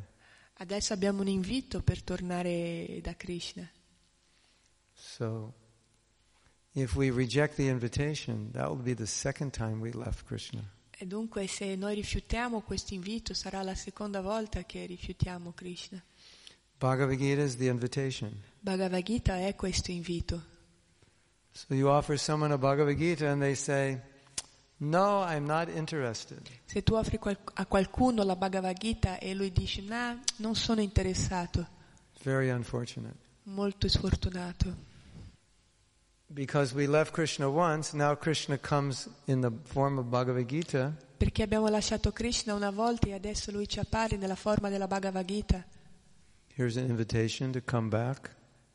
Adesso abbiamo un invito per tornare da Krishna. So, if we reject the invitation, that will be the second time we left Krishna. E dunque, se noi rifiutiamo questo invito, sarà la seconda volta che rifiutiamo Krishna. Bhagavad Gita is the invitation. Bhagavad Gita è questo invito. So you offer someone a Bhagavad Gita and they say, "No, I'm not interested." Se tu offri a qualcuno la Bhagavad Gita e lui dice "No, non sono interessato." Very unfortunate. Molto sfortunato. Because we left Krishna once, now Krishna comes in the form of Bhagavad Gita. Perché abbiamo lasciato Krishna una volta e adesso lui ci appare nella forma della Bhagavad Gita. Here's an invitation to come back.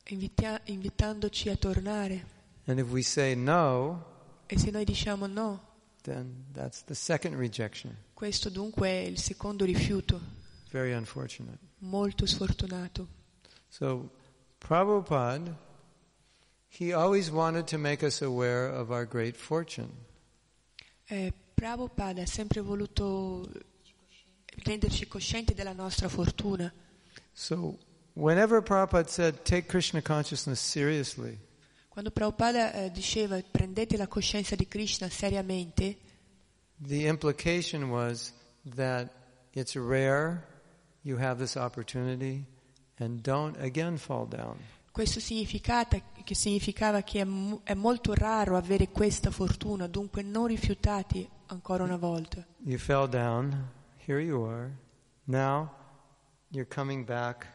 Invitandoci a tornare. And if we say no, e se noi diciamo no, then that's the second rejection. Questo dunque è il secondo rifiuto. Very unfortunate. Molto sfortunato. So, Prabhupada, he always wanted to make us aware of our great fortune. Prabhupada ha sempre voluto renderci coscienti della nostra fortuna. So, whenever Prabhupada said, take Krishna consciousness seriously, quando Prabhupada diceva prendete la coscienza di Krishna seriamente, the implication was that it's rare, you have this opportunity, and don't again fall down. Questo significava che è molto raro avere questa fortuna, dunque non rifiutati ancora una volta. You fell down, here you are, now you're coming back.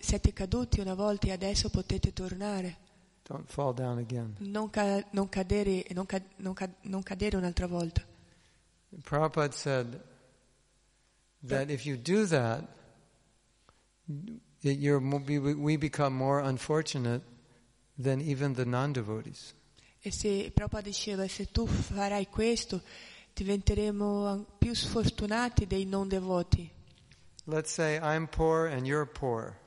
Siete caduti una volta e adesso potete tornare. Don't fall down again. Non cadere un'altra volta. Prabhupada said that if you do that, we become more unfortunate than even the non-devotees. E se Prabhupada diceva se tu farai questo diventeremo più sfortunati dei non devoti. Let's say I'm poor and you're poor.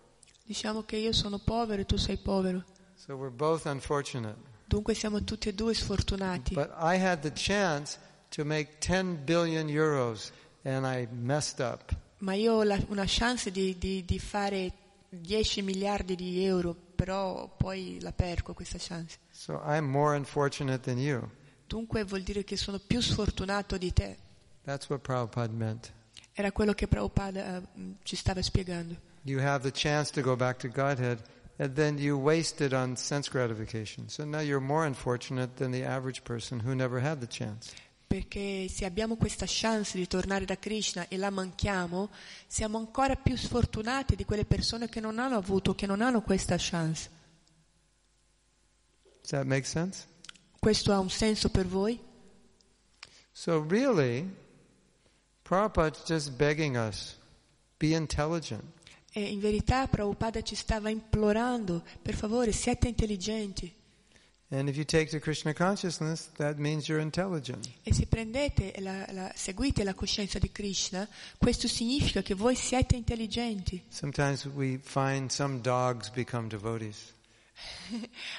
Diciamo che io sono povero e tu sei povero. So we're both unfortunate. Dunque siamo tutti e due sfortunati. But I had the chance to make 10 billion euros and I messed up. Ma io ho una chance di fare 10 miliardi di euro, però poi la perco questa chance. So I'm more unfortunate than you. Dunque vuol dire che sono più sfortunato di te. That's what Prabhupada meant. Era quello che Prabhupada ci stava spiegando. You have the chance to go back to Godhead and then you waste it on sense gratification. So now you're more unfortunate than the average person who never had the chance. Perché se abbiamo questa chance di tornare da Krishna e la manchiamo, siamo ancora più sfortunati di quelle persone che non hanno avuto, che non hanno questa chance. Does that make sense? Questo ha un senso per voi? So really Prabhupada is just begging us, be intelligent. E in verità Prabhupada ci stava implorando, per favore, siate intelligenti. And if you take the Krishna consciousness, that means you're intelligent. E se prendete seguite la coscienza di Krishna, questo significa che voi siete intelligenti. Sometimes we find some dogs become devotees.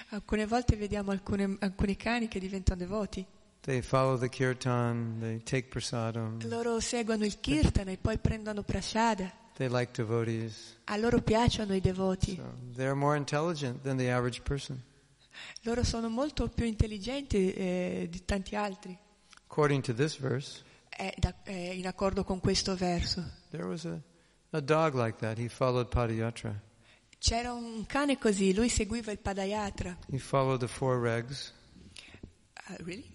Alcune volte vediamo alcuni cani che diventano devoti. They follow the kirtan, they take prasadam. Loro seguono il kirtan e poi prendono prasada. They like devotees. A loro piacciono i devoti. So they're more intelligent than the average person. Loro sono molto più intelligenti di tanti altri. Of According to this verse, in accordo con questo verso, there was a dog like that. He followed Padayatra. C'era un cane così, lui seguiva il Padayatra. He followed the four regs. Really?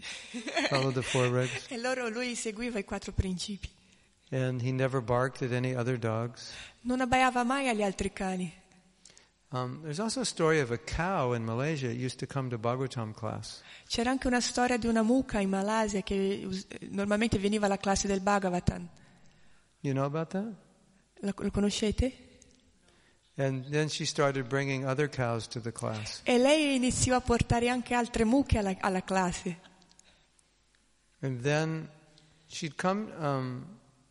Followed the four regs. E loro lui seguiva i quattro principi. And he never barked at any other dogs. Non abbaiava mai agli altri cani. There's also a story of a cow in Malaysia. It used to come to Bhagavatam class. C'era anche una storia di una mucca in Malaysia che normalmente veniva alla classe del Bhagavatam. You know about that? Lo conoscete? And then she started bringing other cows to the class. E lei iniziò a portare anche altre mucche alla classe. And then she'd come.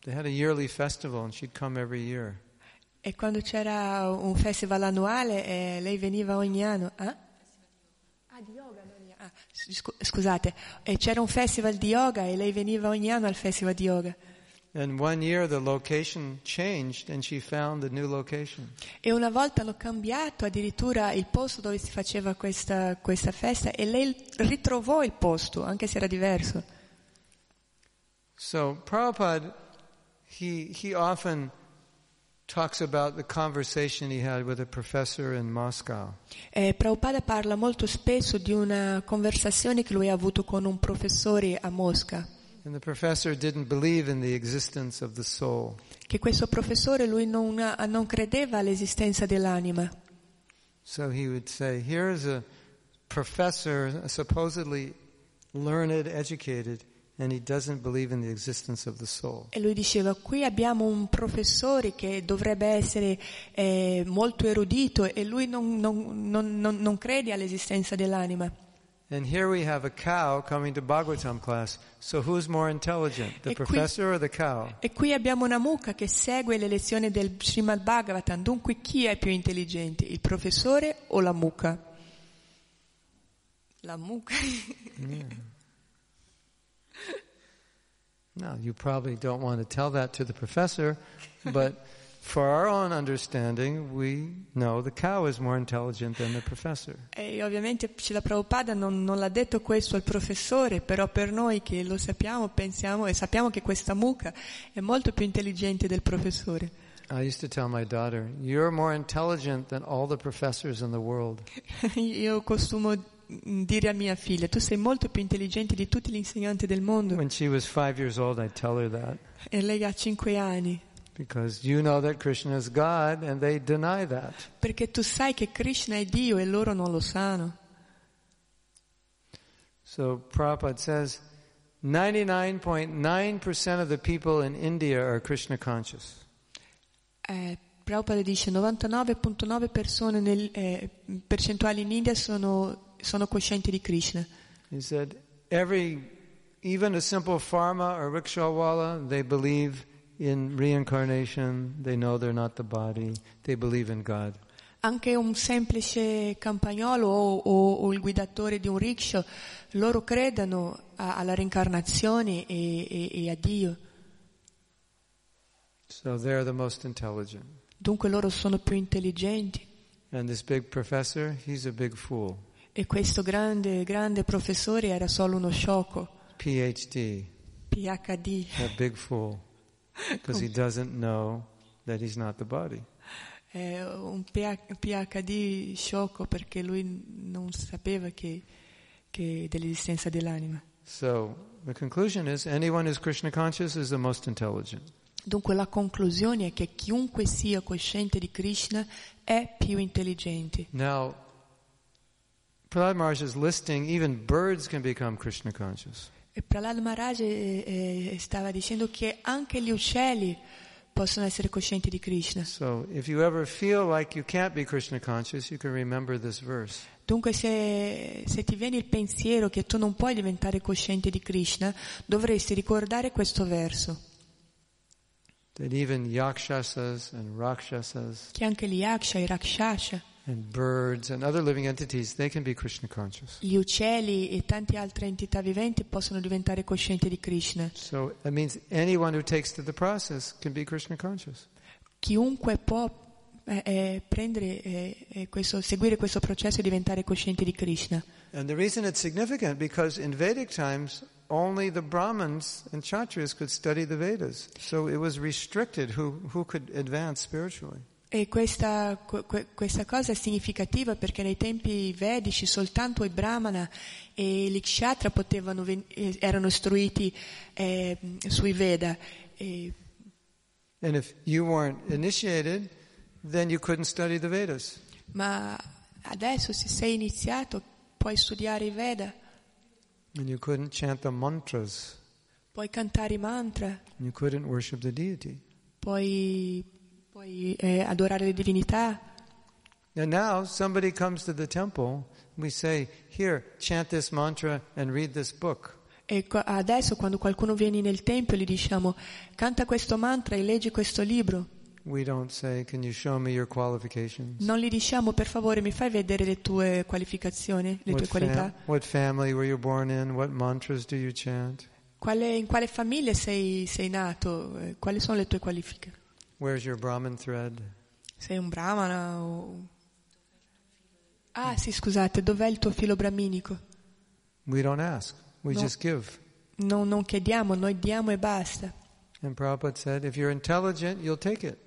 They had a yearly festival, and she'd come every year. E quando c'era un festival annuale lei veniva ogni anno, eh? Ah, di yoga. Ah, scusate, c'era un festival di yoga e lei veniva ogni anno al festival di yoga. And one year the location changed and she found the new location. E una volta l'ho cambiato addirittura il posto dove si faceva questa festa e lei ritrovò il posto anche se era diverso. So Prabhupada he often talks about the conversation he had with a professor in Moscow. Prabhupada parla molto spesso di una conversazione che lui ha avuto con un professore a Mosca. And the professor didn't believe in the existence of the soul. Che questo professore lui non credeva all'esistenza dell'anima. So he would say, here is a professor supposedly learned, educated, and he doesn't believe in the existence of the soul. E lui diceva, qui abbiamo un professore che dovrebbe essere molto erudito e lui non crede all'esistenza dell'anima. And here we have a cow coming to Bhagavatam class. So who's more intelligent, the professor or the cow? E qui abbiamo una mucca che segue le lezioni del Srimad Bhagavatam. Dunque chi è più intelligente, il professore o la mucca? La mucca. Yeah. No, you probably don't want to tell that to the professor, but for our own understanding, we know the cow is more intelligent than the professor. E ovviamente Srila Prabhupada non l'ha detto questo al professore, però per noi che lo sappiamo, pensiamo e sappiamo che questa mucca è molto più intelligente del professore. I used to tell my daughter, you're more intelligent than all the professors in the world. Io costumo dire a mia figlia, tu sei molto più intelligente di tutti gli insegnanti del mondo. When she was 5 years old, I tell her that. E lei ha 5 anni. Because you know that Krishna is God and they deny that. Perché tu sai che Krishna è Dio e loro non lo sanno. So Prabhupada says 99.9% of the people in India are Krishna conscious. Prabhupada dice 99.9 persone percentuali in India sono coscienti di Krishna. He said even a simple farmer or rickshawala, they believe in reincarnation, they know they're not the body, they believe in God. Anche un semplice campagnolo o il guidatore di un rickshaw, loro credono alla reincarnazione e a Dio. So they're the most intelligent. Dunque loro sono più intelligenti. And this big professor, he's a big fool. E questo grande professore era solo uno sciocco. PhD. A big fool. Because he doesn't know that he's not the body. È un PhD sciocco perché lui non sapeva che dell'esistenza dell'anima. So the conclusion is anyone who's Krishna conscious is the most intelligent. Dunque la conclusione è che chiunque sia cosciente di Krishna è più intelligente. Now Prahlada Maharaja is listing even birds can become Krishna conscious. E Prahlada Maharaja stava dicendo che anche gli uccelli possono essere coscienti di Krishna. So if you ever feel like you can't be Krishna conscious, you can remember this verse. Dunque se ti viene il pensiero che tu non puoi diventare cosciente di Krishna, dovresti ricordare questo verso. That even yakshasas and rakshasas, che anche gli yaksha e rakshasa, and birds and other living entities, they can be Krishna conscious. Gli uccelli e tante altre entità viventi possono diventare coscienti di Krishna. So that means anyone who takes to the process can be Krishna conscious. Chiunque può prendere seguire questo processo e diventare cosciente di Krishna. And the reason it's significant because in Vedic times only the Brahmins and Kshatriyas could study the Vedas. So it was restricted who could advance spiritually. E questa cosa è significativa perché nei tempi vedici soltanto i Brahmana e gli Kshatra erano istruiti sui Veda. And if you weren't initiated, then you couldn't study the Vedas. Ma adesso se sei iniziato puoi studiare i Veda. And you couldn't chant the mantras. Puoi cantare i mantra. You couldn't worship the deity. Puoi adorare le divinità. And now somebody comes to the temple, we say, here, chant this mantra and read this book. E adesso quando qualcuno viene nel tempio gli diciamo, canta questo mantra e leggi questo libro. We don't say, can you show me your qualifications? Non gli diciamo, per favore, mi fai vedere le tue qualificazioni, le tue qualità. What family were you born in? What mantras do you chant? In quale famiglia sei nato? Quali sono le tue qualifiche? Where's your Brahmin thread? Sei un Brahmana o... Ah, sì, scusate, dov'è il tuo filo brahminico? We don't ask, we just give. No, non chiediamo, noi diamo e basta. And Prabhupada said, if you're intelligent, you'll take it.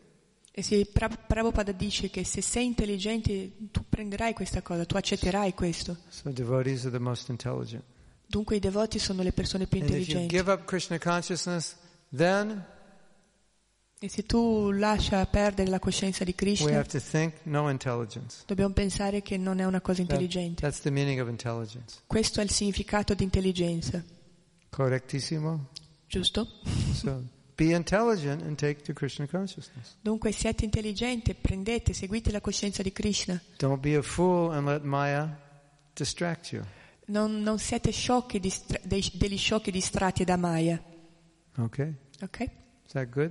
E sì, Prabhupada dice che se sei intelligente tu prenderai questa cosa, tu accetterai questo. So devotees are the most intelligent. Dunque i devoti sono le persone più intelligenti. And if you give up Krishna consciousness, then... E se tu lascia perdere la coscienza di Krishna, we have to think no intelligence. Dobbiamo pensare che non è una cosa intelligente. That's the meaning of intelligence. Questo è il significato di intelligenza. Correttissimo? Giusto? So, be intelligent and take to Krishna consciousness. Dunque siate intelligenti, prendete, seguite la coscienza di Krishna. Don't be a fool and let Maya distract you. Non siate sciocchi, degli sciocchi distratti da Maya. Ok? Is that good?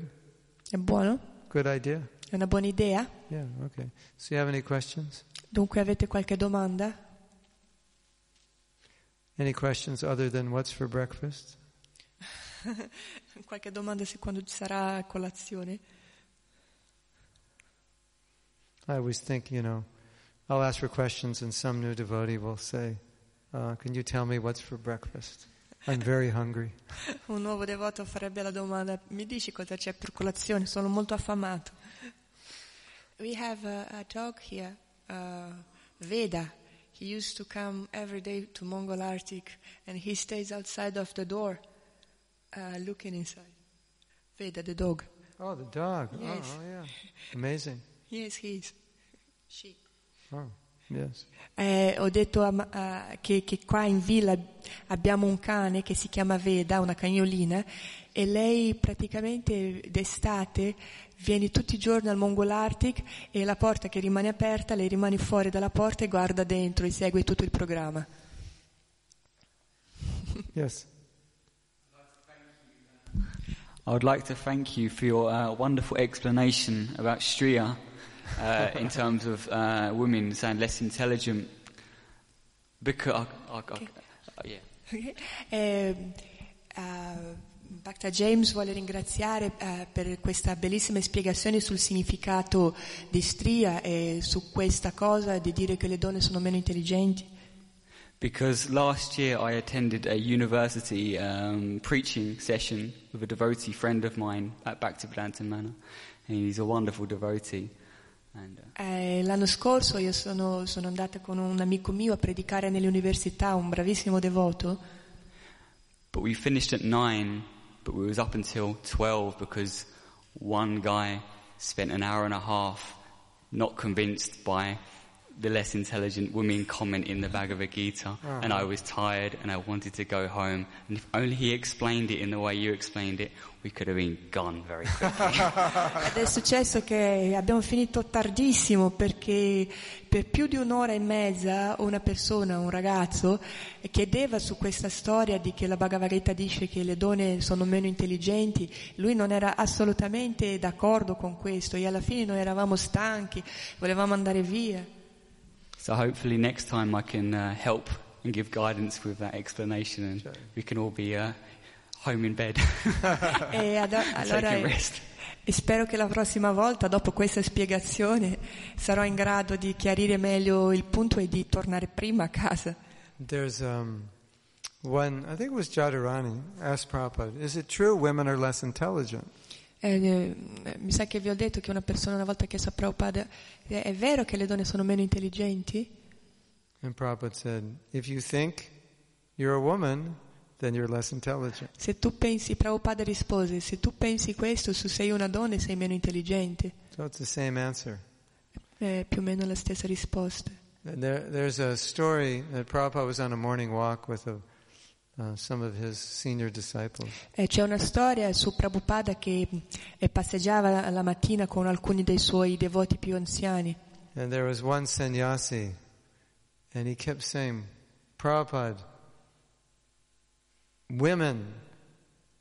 È buono? Good idea. È una buona idea? Yeah, okay. So you have any questions? Dunque avete qualche domanda? Any questions other than what's for breakfast? Qualche domanda se quando ci sarà colazione? I always think, you know, I'll ask for questions and some new devotee will say, can you tell me what's for breakfast? I'm very hungry. Un nuovo devoto farebbe la domanda, mi dici cosa c'è per colazione? Sono molto affamato. We have a dog here, Veda. He used to come every day to Mongol Arctic and he stays outside of the door looking inside. Veda, the dog. Oh, the dog. Yes. Oh, yeah. Amazing. Yes, he is. She. Oh. Yes. Ho detto che qua in villa abbiamo un cane che si chiama Veda, una cagnolina, e lei praticamente d'estate viene tutti i giorni al Mongol Arctic e la porta che rimane aperta, lei rimane fuori dalla porta e guarda dentro e segue tutto il programma. Yes. I would like to thank you for your wonderful explanation about Shriya. In terms of women sound less intelligent because Bhakta James vuole ringraziare per questa bellissima spiegazione sul significato di Shriya e su questa cosa di dire che le donne sono meno intelligenti. Because last year I attended a university preaching session with a devotee friend of mine at Bhaktivedanta Manor, and he's a wonderful devotee. L'anno scorso io sono andata con un amico mio a predicare nelle università, un bravissimo devoto. But we finished at 9, but we was up until 12 because one guy spent an hour and a half not convinced by the less intelligent women comment in the Bhagavad Gita, and I was tired and I wanted to go home. And if only he explained it in the way you explained it, we could have been gone very quickly. Ed è successo che abbiamo finito tardissimo perché per più di un'ora e mezza una persona, un ragazzo, chiedeva su questa storia di che la Bhagavad Gita dice che le donne sono meno intelligenti. Lui non era assolutamente d'accordo con questo e alla fine noi eravamo stanchi, volevamo andare via. So hopefully next time I can help and give guidance with that explanation and sure. We can all be home in bed. Allora spero che la prossima volta dopo questa spiegazione sarò in grado di chiarire meglio il punto e di tornare prima a casa. There's When, I think it was Jadurani, asked Prabhupada, is it true women are less intelligent? Mi sa che vi ho detto che una persona una volta ha chiesto a Prabhupada, è vero che le donne sono meno intelligenti? And Prabhupada said, if you think you're a woman, then you're less intelligent. Se tu pensi, Prabhupada rispose, se tu pensi questo, se sei una donna sei meno intelligente. So it's the same answer. È più o meno la stessa risposta. There's a story that Prabhupada was on a morning walk with a some of his senior disciples. C'è una storia su Prabhupada che passeggiava la mattina con alcuni dei suoi devoti più anziani. And there was one sannyasi, and he kept saying, Prabhupada, women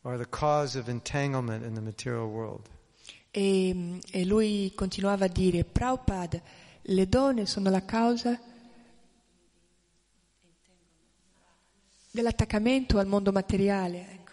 are the cause of entanglement in the material world. E lui continuava a dire, Prabhupada, le donne sono la causa dell'attaccamento al mondo materiale, ecco.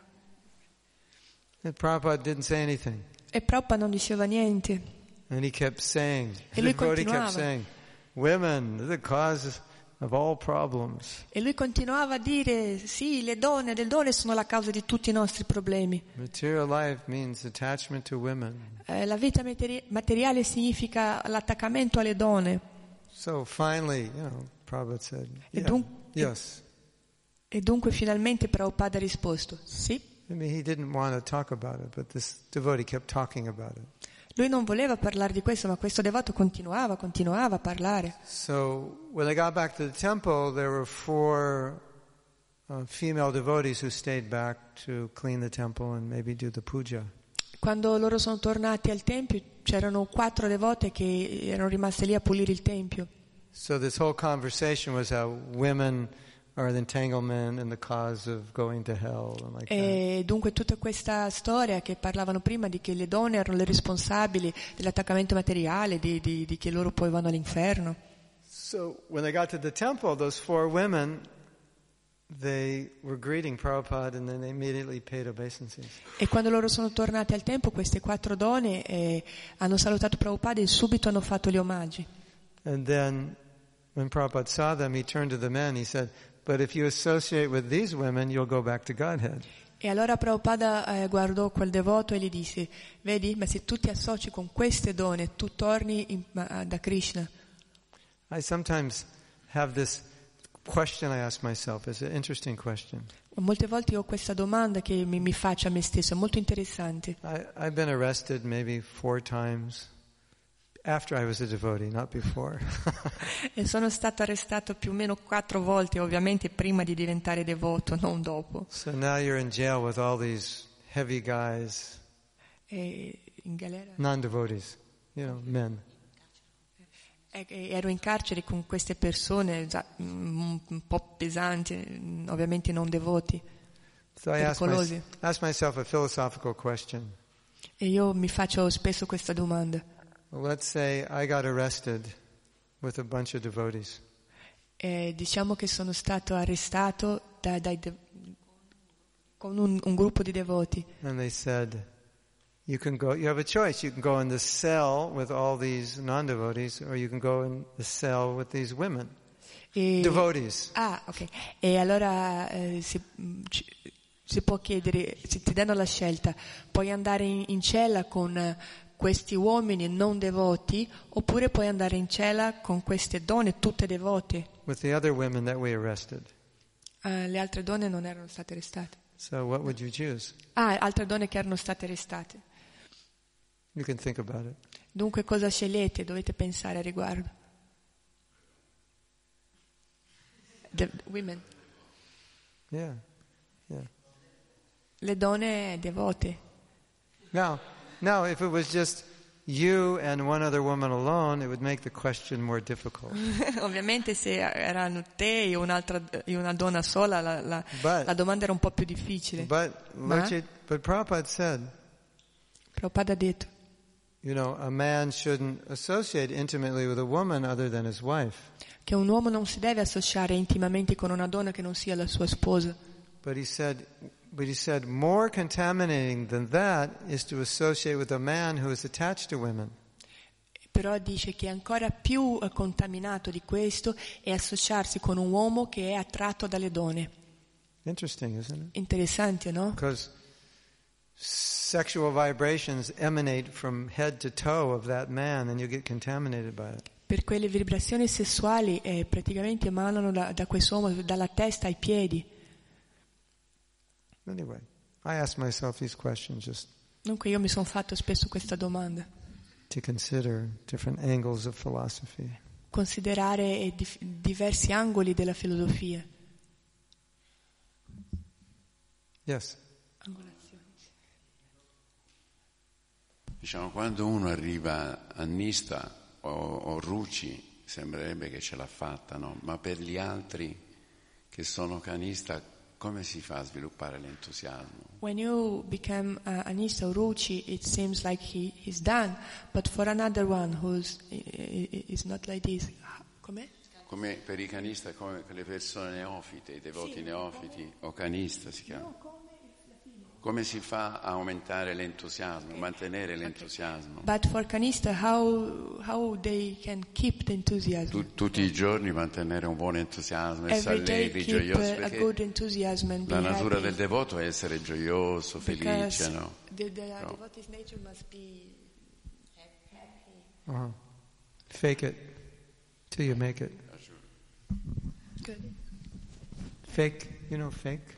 And Prabhupada didn't say anything. E Prabhupada non diceva niente. And he kept saying, e lui continuava. Kept saying, women are the cause of all problems. E lui continuava a dire, sì, le donne sono la causa di tutti i nostri problemi. Material life means attachment to women. La vita materiale significa l'attaccamento alle donne. So finally, you know, Prabhupada said, yes. E dunque finalmente Prabhupada ha risposto, sì. Lui non voleva parlare di questo, ma questo devoto continuava a parlare. So when I got back to the temple, there were four female devotees who stayed back to clean the temple and maybe do the puja. Quando loro sono tornati al tempio, c'erano 4 devote che erano rimaste lì a pulire il tempio. So this whole conversation was how women or the entanglement and the cause of going to hell and like that. E dunque tutta questa storia che parlavano prima di che le donne erano le responsabili dell'attaccamento materiale, di che loro poi vanno all'inferno. So when they got to the temple, those 4 women, they were greeting Prabhupada and then they immediately paid obeisances. E quando loro sono tornate al tempio, queste 4 donne hanno salutato Prabhupada e subito hanno fatto gli omaggi. And then when Prabhupada saw them, he turned to the men, he said, but if you associate with these women, you'll go back to Godhead. E allora Prabhupada guardò quel devoto e gli disse, vedi, ma se tu ti associ con queste donne, tu torni da Krishna. I sometimes have this question I ask myself. It's an interesting question. Molte volte ho questa domanda che mi faccio a me stesso, è molto interessante. I've been arrested maybe 4 times. After I was a devotee, not before. E sono stato arrestato più o meno 4 volte, ovviamente prima di diventare devoto, non dopo. So now you're in jail with all these heavy guys. E in galera. Non-devotees, you know, men. Ero in carcere con queste persone un po' pesanti, ovviamente non devoti. So pericolosi. I ask myself a philosophical question. E io mi faccio spesso questa domanda. Let's say I got arrested with a bunch of devotees. Diciamo che sono stato arrestato con un gruppo di devoti. And they said, you can go, you have a choice, you can go in the cell with all these non-devotees or you can go in the cell with these women. Devotees. Ah, ok. E allora si può chiedere, se ti danno la scelta, puoi andare in cella con questi uomini non devoti oppure puoi andare in cella con queste donne tutte devote. With the other women that we arrested. Le altre donne non erano state arrestate. So what would you choose? Altre donne che erano state arrestate. You can think about it. Dunque cosa scegliete? Dovete pensare a riguardo. The women. Yeah. Le donne devote. Now, if it was just you and one other woman alone, it would make the question more difficult. Ovviamente se erano te e una donna sola, la domanda era un po' più difficile. But Prabhupada said, Prabhupada ha detto, you know, a man shouldn't associate intimately with a woman other than his wife. Che un uomo non si deve associare intimamente con una donna che non sia la sua sposa. But he said, more contaminating than that is to associate with a man who is attached to women. Però dice che ancora più contaminato di questo è associarsi con un uomo che è attratto dalle donne. Interesting, isn't it? Interessante, no? Because sexual vibrations emanate from head to toe of that man and you get contaminated by it. Perché le vibrazioni sessuali praticamente emanano da quest'uomo dalla testa ai piedi. Anyway, I ask myself these questions just. Dunque io mi sono fatto spesso questa domanda. To consider different angles of philosophy. Considerare diversi angoli della filosofia. Yes. Diciamo, quando uno arriva a Nista o Ruci, sembrerebbe che ce l'ha fatta, no? Ma per gli altri che sono canista, come si fa a sviluppare l'entusiasmo? When you become anista or Ruchi, it seems like he's done, but for another one who's is not like this, come? Come per i canista, come per le persone neofite, i devoti sì, neofiti come... o canista si chiama. No, come si fa a aumentare l'entusiasmo, mantenere l'entusiasmo? But for canista, how they can keep the enthusiasm? Tutti i giorni mantenere un buon entusiasmo, essere allegri, gioiosi, perché la natura del devoto è essere gioioso, felice, no? The no. Devotee's nature must be happy. Uh-huh. Fake it till you make it. Good. Fake, you know, fake.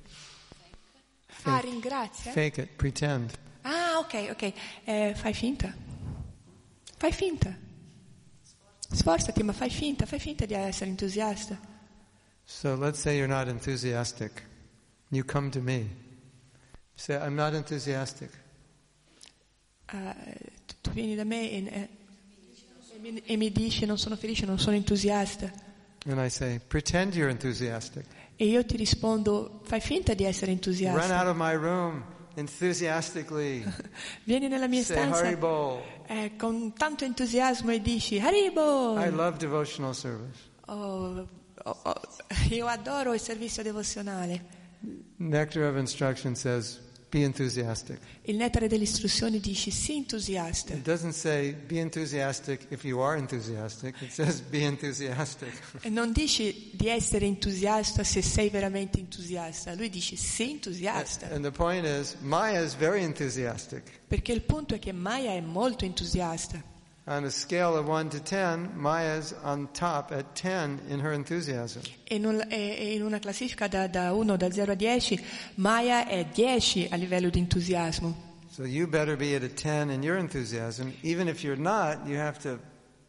Fake. Ah, ringrazia. Fake it, pretend. Ah, ok. Fai finta. Sforzati, ma fai finta di essere entusiasta. So let's say you're not enthusiastic. You come to me. Say, I'm not enthusiastic. Tu vieni da me e mi dici non sono felice, non sono entusiasta. And I say, pretend you're enthusiastic. E io ti rispondo, fai finta di essere entusiasta. Run out of my room, enthusiastically. Vieni nella mia stanza con tanto entusiasmo e dici Haribo. I love devotional service. Oh, io adoro il servizio devozionale. Nectar of instruction says be enthusiastic. Il nettare dell'istruzione dice sii entusiasta. It doesn't say be enthusiastic if you are enthusiastic. It says be enthusiastic. E non dice di essere entusiasta se sei veramente entusiasta. Lui dice sii entusiasta. And the point is, Maya is very enthusiastic. Perché il punto è che Maya è molto entusiasta. On a scale of 1 to 10, Maya's on top at 10 in her enthusiasm. E in una classifica da 1 da 0 a 10, Maya è 10 a livello di entusiasmo. So you better be at a 10 in your enthusiasm, even if you're not, you have to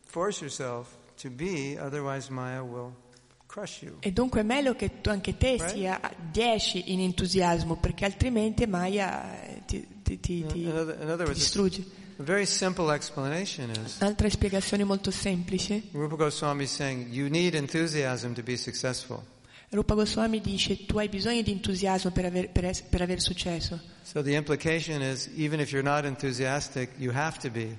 force yourself to be, otherwise Maya will crush you. E dunque è meglio che anche te sia 10 in entusiasmo, perché altrimenti Maya ti distrugge. A very simple explanation is. Un'altra spiegazione molto semplice. Rupa Goswami is saying you need enthusiasm to be successful. Rupa Goswami dice tu hai bisogno di entusiasmo per aver successo. So the implication is even if you're not enthusiastic, you have to be.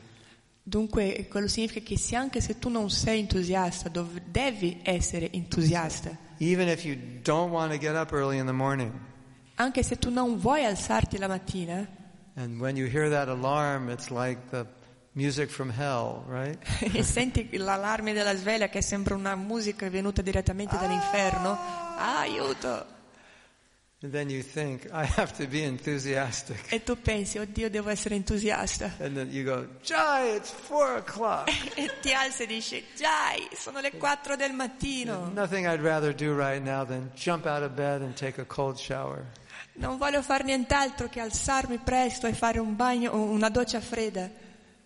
Dunque quello significa che se anche se tu non sei entusiasta, devi essere entusiasta. Even if you don't want to get up early in the morning. Anche se tu non vuoi alzarti la mattina. And when you hear that alarm, it's like the music from hell, right? E senti l'allarme della sveglia che sembra una musica venuta direttamente dall'inferno. Aiuto! And then you think, I have to be enthusiastic. E tu pensi, oddio, devo essere entusiasta. And then you go, Jai, it's 4:00. E ti alzi e dici, Jai, sono le 4 del mattino. Nothing I'd rather do right now than jump out of bed and take a cold shower. Non voglio far nient'altro che alzarmi presto e fare un bagno o una doccia fredda.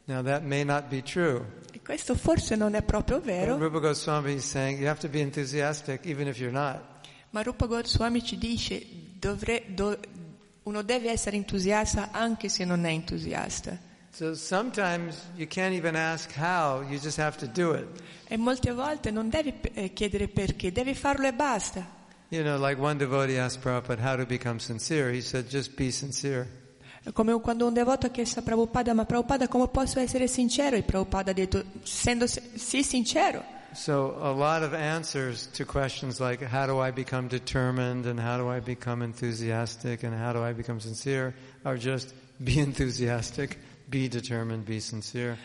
Now that may not be true. E questo forse non è proprio vero. Rupa Goswami is saying you have to be enthusiastic even if you're not. Ma Rupa Goswami ci dice uno deve essere entusiasta anche se non è entusiasta. So sometimes you can't even ask how, you just have to do it. E molte volte non devi chiedere perché, devi farlo e basta. You know, like one devotee asked Prabhupada how to become sincere. He said, just be sincere. Come quando un devoto chiese a Prabhupada, ma Prabhupada, come posso essere sincero? E Prabhupada ha detto, sii sincero. So a lot of answers to questions like, how do I become determined, and how do I become enthusiastic, and how do I become sincere, are just, be enthusiastic, be determined, be sincere.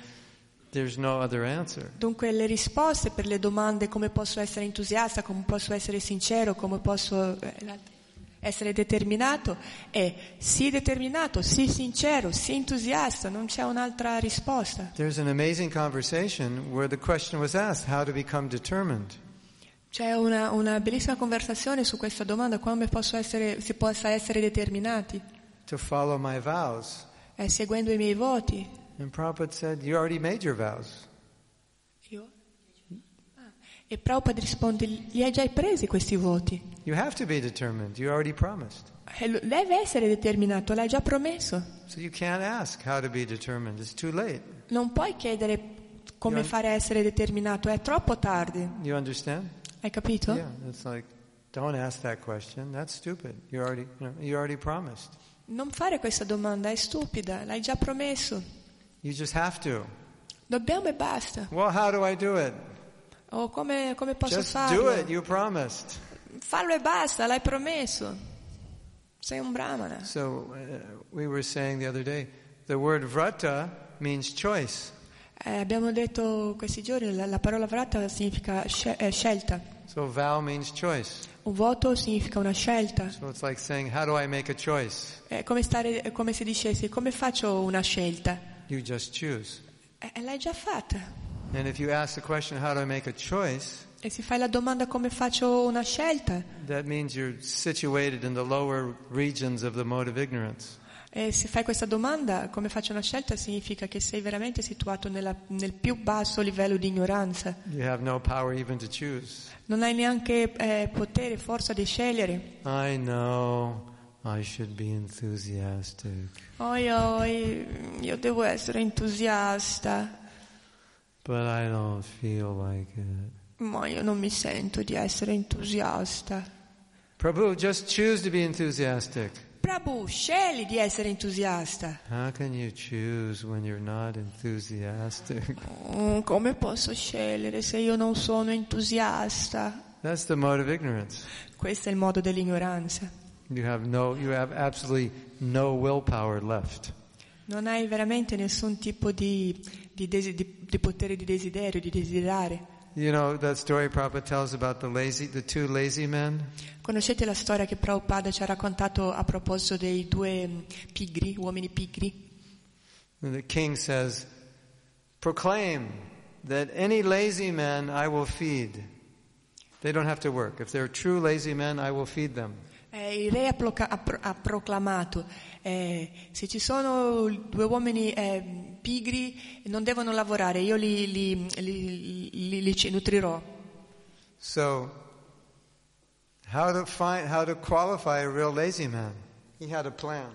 There's no other answer. Dunque le risposte per le domande come posso essere entusiasta, come posso essere sincero, come posso Essere determinato è sii determinato, sii sincero, sii entusiasta, non c'è un'altra risposta. There's an amazing conversation where the question was asked, how to become determined. C'è una bellissima conversazione su questa domanda, come si possa essere determinati. To follow my vows. Seguendo i miei voti. And Prabhupada said, you already made your vows. E Prabhupada risponde, li hai già presi questi voti. You have to be determined. You already promised. Deve essere determinato, l'hai già promesso. So you can't ask how to be determined. It's too late. Non puoi chiedere come fare a essere determinato, è troppo tardi. You understand? Hai capito? Yeah, it's like, don't ask that question. That's stupid. You already promised. Non fare questa domanda, è stupida, l'hai già promesso. You just have to. Dobbiamo e basta. Well, how do I do it? Oh, come posso farlo? Just do it, you promised. Fallo e basta, l'hai promesso. Sei un brahmana. So we were saying the other day, the word vrata means choice. Abbiamo detto questi giorni la parola vrata significa scelta. So vow means choice. Un voto significa una scelta. So it's like saying, how do I make a choice? Come se dicessi, come faccio una scelta? You just choose. L'hai già fatta. And if you ask the question, how do I make a choice? E se fai la domanda come faccio una scelta? That means you're situated in the lower regions of the mode of ignorance. E se fai questa domanda come faccio una scelta significa che sei veramente situato nel più basso livello di ignoranza. You have no power even to choose. Non hai neanche potere, forza di scegliere. I know I should be enthusiastic. Io devo essere entusiasta. But I don't feel like it. Ma io non mi sento di essere entusiasta. Prabhu, just choose to be enthusiastic. Prabhu, scegli di essere entusiasta. How can you choose when you're not enthusiastic? Come posso scegliere se io non sono entusiasta? That's the mode of ignorance. Questo è il modo dell'ignoranza. You have absolutely no willpower left. Non hai veramente nessun tipo di potere di desiderio, di desiderare. You know that story Prabhupada tells about the two lazy men? Conoscete la storia che Prabhupada ci ha raccontato a proposito dei due pigri, uomini pigri? And the king says, proclaim that any lazy man I will feed. They don't have to work. If they're true lazy men, I will feed them. Il re ha proclamato se ci sono due uomini pigri non devono lavorare, io li nutrirò. So how to qualify a real lazy man? He had a plan.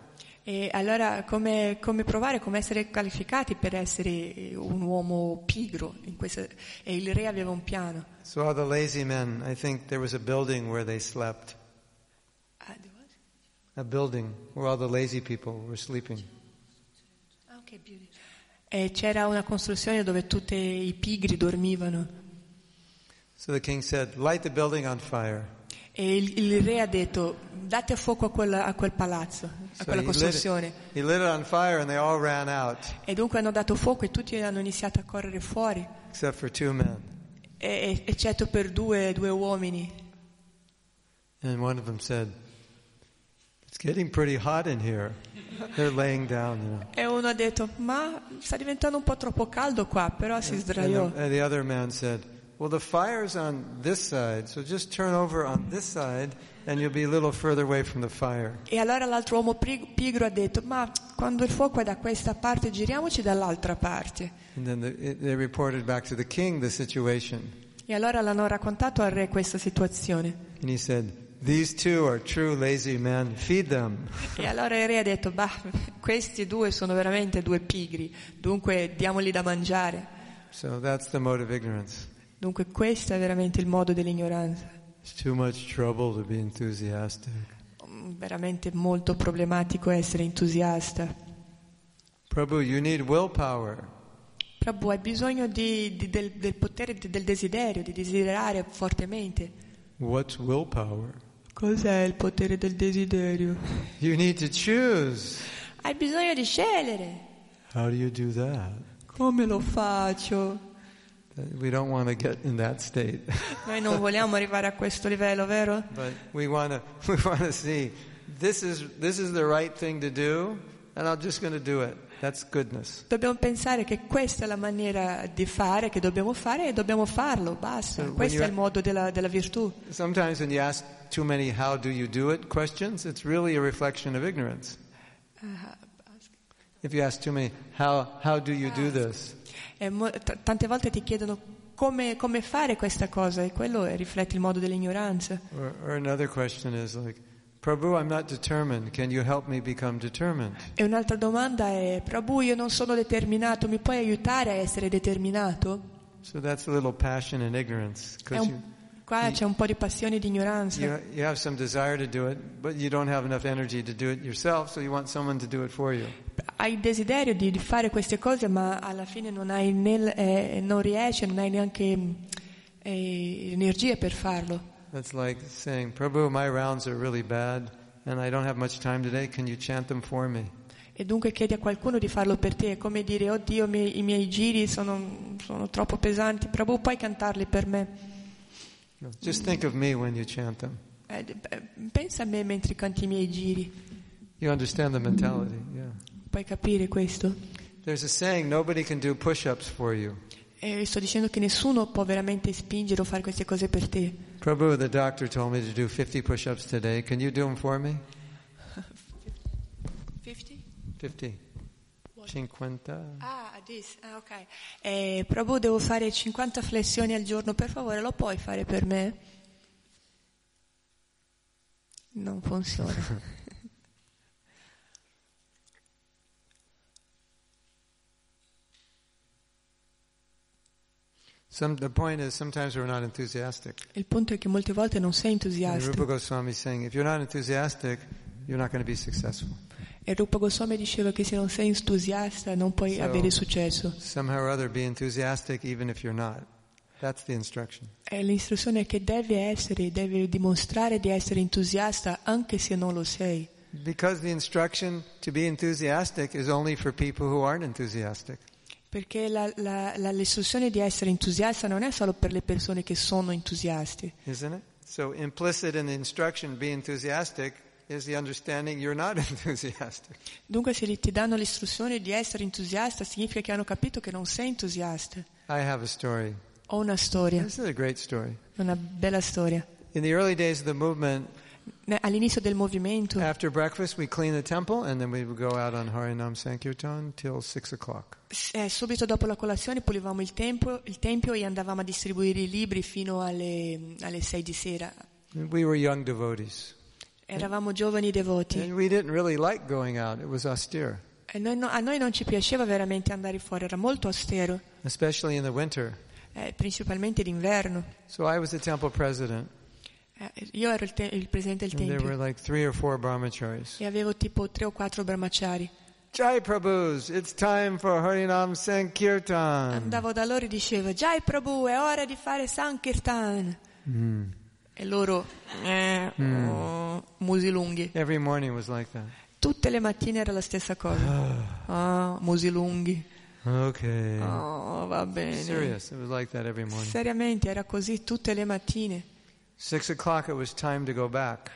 E allora come provare come essere qualificati per essere un uomo pigro in questa, e il re aveva un piano. So the lazy men, I think there was a building where they slept. A building where all the lazy people were sleeping. Okay, beautiful. E c'era una costruzione dove tutti i pigri dormivano. So the king said, light the building on fire. E il re ha detto, date a fuoco a quel palazzo, a quella costruzione. He lit it on fire and they all ran out. E dunque hanno dato fuoco e tutti hanno iniziato a correre fuori. Except for two men. Eccetto per due uomini. And one of them said, it's getting pretty hot in here. They're laying down, you know. E uno ha detto, ma sta diventando un po' troppo caldo qua, però si sdraiò. And the other man said, well, the fire's on this side, so just turn over on this side and you'll be a little further away from the fire. E allora l'altro uomo pigro ha detto, ma quando il fuoco è da questa parte, giriamoci dall'altra parte. And then they reported back to the king the situation. E allora l'hanno raccontato al re questa situazione. And he said, these two are true lazy men, feed them. E allora il re ha detto, bah, questi due sono veramente due pigri, dunque diamogli da mangiare. So that's the mode of ignorance. Dunque questo è veramente il modo dell'ignoranza. It's too much trouble to be enthusiastic. Veramente molto problematico essere entusiasta. Prabhu, you need willpower. Prabhu, hai bisogno del potere, del desiderio, di desiderare fortemente. What's willpower? Cos'è il potere del desiderio? You need to choose. Hai bisogno di scegliere. How do you do that? Come lo faccio? We don't want to get in that state. Noi non vogliamo arrivare a questo livello, vero? But we want to see this is the right thing to do and I'm just going to do it. That's goodness. Dobbiamo pensare che questa è la maniera di fare che dobbiamo fare e dobbiamo farlo, basta. So questo è il modo della virtù. Sometimes when you ask too many how do it questions, it's really a reflection of ignorance. If you ask too many how do this? E tante volte ti chiedono come fare questa cosa e quello riflette il modo dell'ignoranza. Or another question is like, Prabhu, I'm not determined. Can you help me become determined? E un'altra domanda è, Prabhu, io non sono determinato, mi puoi aiutare a essere determinato? So that's a little passion and ignorance. Qua c'è un po' di passione e di ignoranza. You have some desire to do it, but you don't have enough energy to do it yourself, so you want someone to do it for you. Hai il desiderio di fare queste cose, ma alla fine non riesci, non hai neanche energie per farlo. That's like saying, Prabhu, my rounds are really bad, and I don't have much time today. Can you chant them for me? E dunque chiedi a qualcuno di farlo per te, è come dire, oh Dio, i miei giri sono troppo pesanti. Prabhu, puoi cantarli per me? Just think of me when you chant them. Pensa a me mentre canti i miei giri. You understand the mentality, yeah. Puoi capire questo? There's a saying, nobody can do push-ups for you. Sto dicendo che nessuno può veramente spingere o fare queste cose per te. Prabhu, the doctor told me to do 50 push-ups today. Can you do them for me? 50. 50. Ok. Prabhu, devo fare 50 flessioni al giorno, per favore, lo puoi fare per me? Non funziona. The point is sometimes we're not enthusiastic. Il punto è che molte volte non sei entusiasta. Rupa Goswami is saying, if you're not enthusiastic, you're not going to be successful. E Rupa Goswami diceva che se non sei entusiasta non puoi avere successo. Somehow or other be enthusiastic even if you're not. That's the instruction. E l'instruzione è che devi dimostrare di essere entusiasta anche se non lo sei. Because the instruction to be enthusiastic is only for people who aren't enthusiastic. Perché l'istruzione di essere entusiasta non è solo per le persone che sono entusiasti. Isn't it? So implicit in the instruction be enthusiastic is the understanding you're not enthusiastic. Dunque se ti danno l'istruzione di essere entusiasta significa che hanno capito che non sei entusiasta. I have a story. Ho una storia. This is a great story. Una bella storia. In the early days of the movement, all'inizio del movimento, after breakfast we clean the temple and then we would go out on Harinam Sankirtan till 6:00. Subito dopo la colazione pulivamo il tempio e andavamo a distribuire i libri fino alle 6 di sera. And we were young devotees. Eravamo giovani devoti. And we didn't really like going out. It was austere. E a noi non ci piaceva veramente andare fuori, era molto austero. Especially in the winter. Principalmente d'inverno. So I was the temple president. Io ero il presidente del tempio. And there were like 3 or 4 brahmacharis. E avevo tipo 3 o 4 brahmachari. Jai Prabhus, it's time for Harinam Sankirtan. Andavo da loro e dicevo, Jai Prabhu, è ora di fare Sankirtan. E loro musi lunghi. Every morning was like that. Tutte le mattine era la stessa cosa. Musi lunghi. Okay. Va bene. Serious, it was like that every morning. Seriamente era così tutte le mattine. 6:00 it was time to go back.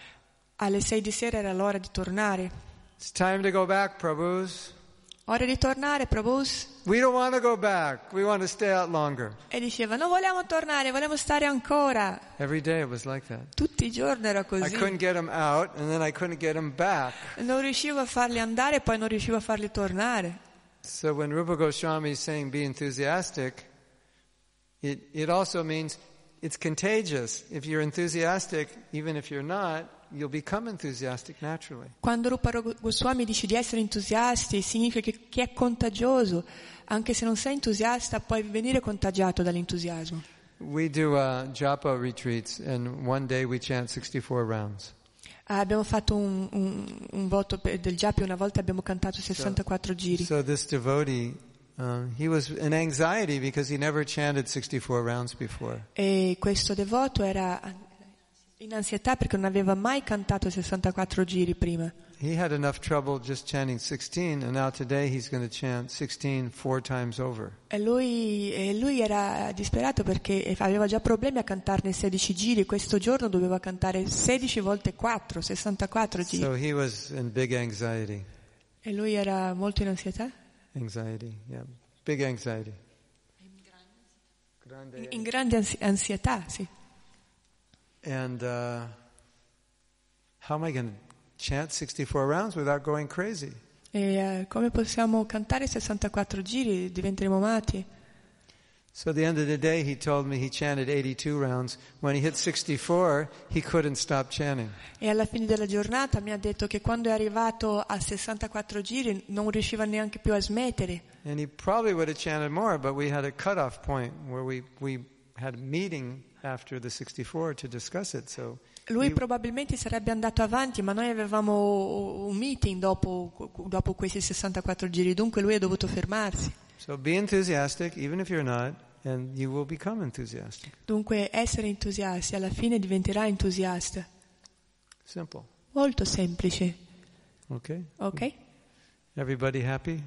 Alle 6 di sera era l'ora di tornare. It's time to go back, Prabhus. Ora di tornare, Prabhus. We don't want to go back. We want to stay out longer. E diceva, non vogliamo tornare, vogliamo stare ancora. Every day it was like that. Tutti i giorni era così. I couldn't get them out and then I couldn't get them back. Non riuscivo a farli andare e poi non riuscivo a farli tornare. So when Rupa Goswami is saying be enthusiastic, it also means it's contagious. If you're enthusiastic, even if you're not, you'll become enthusiastic naturally. Quando Rupa Goswami dice di essere entusiasti, significa che è contagioso. Anche se non sei entusiasta, puoi venire contagiato dall'entusiasmo. We do japa retreats, and one day we chant 64 rounds. Abbiamo fatto un voto del japa, una volta abbiamo cantato 64 giri. So this devotee, he was in anxiety because he never chanted 64 rounds before. E questo devoto era in ansietà perché non aveva mai cantato 64 giri prima. He had enough trouble just chanting 16 and now today he's going to chant 16 4 times over. E lui era disperato perché aveva già problemi a cantarne 16 giri, questo giorno doveva cantare 16 volte 4, 64 giri. So he was in big anxiety. E lui era molto in ansietà? Anxiety, yeah. Big anxiety. In grande ansietà, sì. And how am I going to chant 64 rounds without going crazy? E come possiamo cantare 64 giri? Diventeremo matti. So at the end of the day he told me he chanted 82 rounds. When he hit 64 he couldn't stop chanting. E alla fine della giornata mi ha detto che quando è arrivato a 64 giri non riusciva neanche più a smettere. And he probably would have chanted more, but we had a cutoff point where we had a meeting after the 64 to discuss it, so lui probabilmente sarebbe andato avanti, ma noi avevamo un meeting dopo questi 64 giri, dunque lui ha dovuto fermarsi. So be enthusiastic even if you're not and you will become enthusiastic. Dunque essere entusiasti, alla fine diventerà entusiasta. Simple. Molto semplice. Okay? Everybody happy?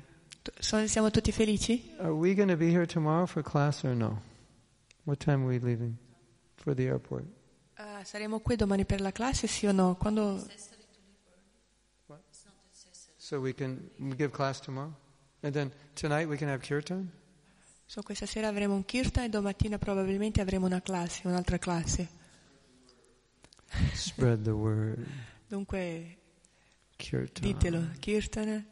Siamo tutti felici? Are we going to be here tomorrow for class or no? What time are we leaving? For the airport. Saremo qui domani per la classe, sì o no? Quando... So we give class tomorrow, and then tonight we can have kirtan. So questa sera avremo un kirtan e domattina probabilmente avremo un'altra classe. Spread the word. Dunque, kirtan. Ditelo, kirtan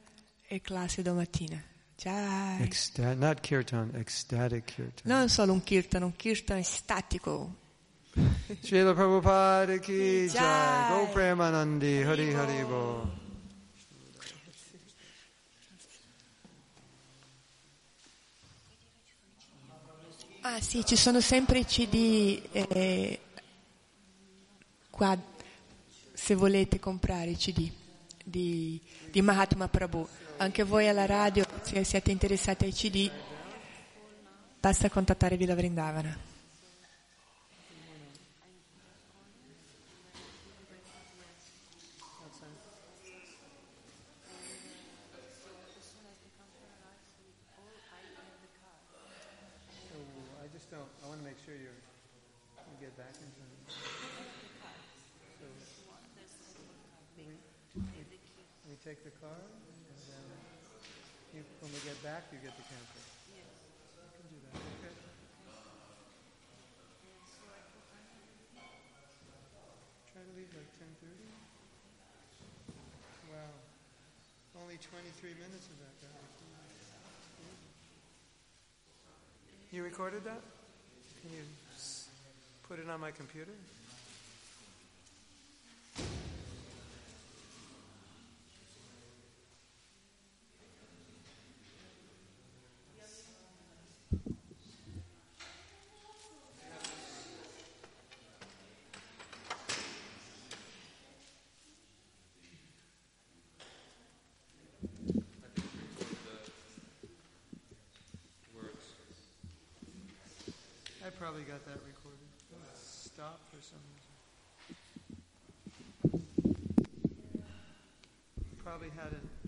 e classe domattina. Jai. Not kirtan, ecstatic kirtan. Non solo un kirtan estatico. Srila Prabhupada ki jai, Go Premanandi, Hari Hari Bo. Ah sì, ci sono sempre i CD qua se volete comprare i CD di Mahatma Prabhu. Anche voi alla radio, se siete interessati ai CD, basta contattare Villa Vrindavana. Take the car, and then when we get back, you get the camper. Yes. You can do that. Okay. Try to leave like 10:30. Wow. Only 23 minutes of that. Yeah. You recorded that? Can you put it on my computer? Probably got that recorded. Stop for some reason. Probably had it.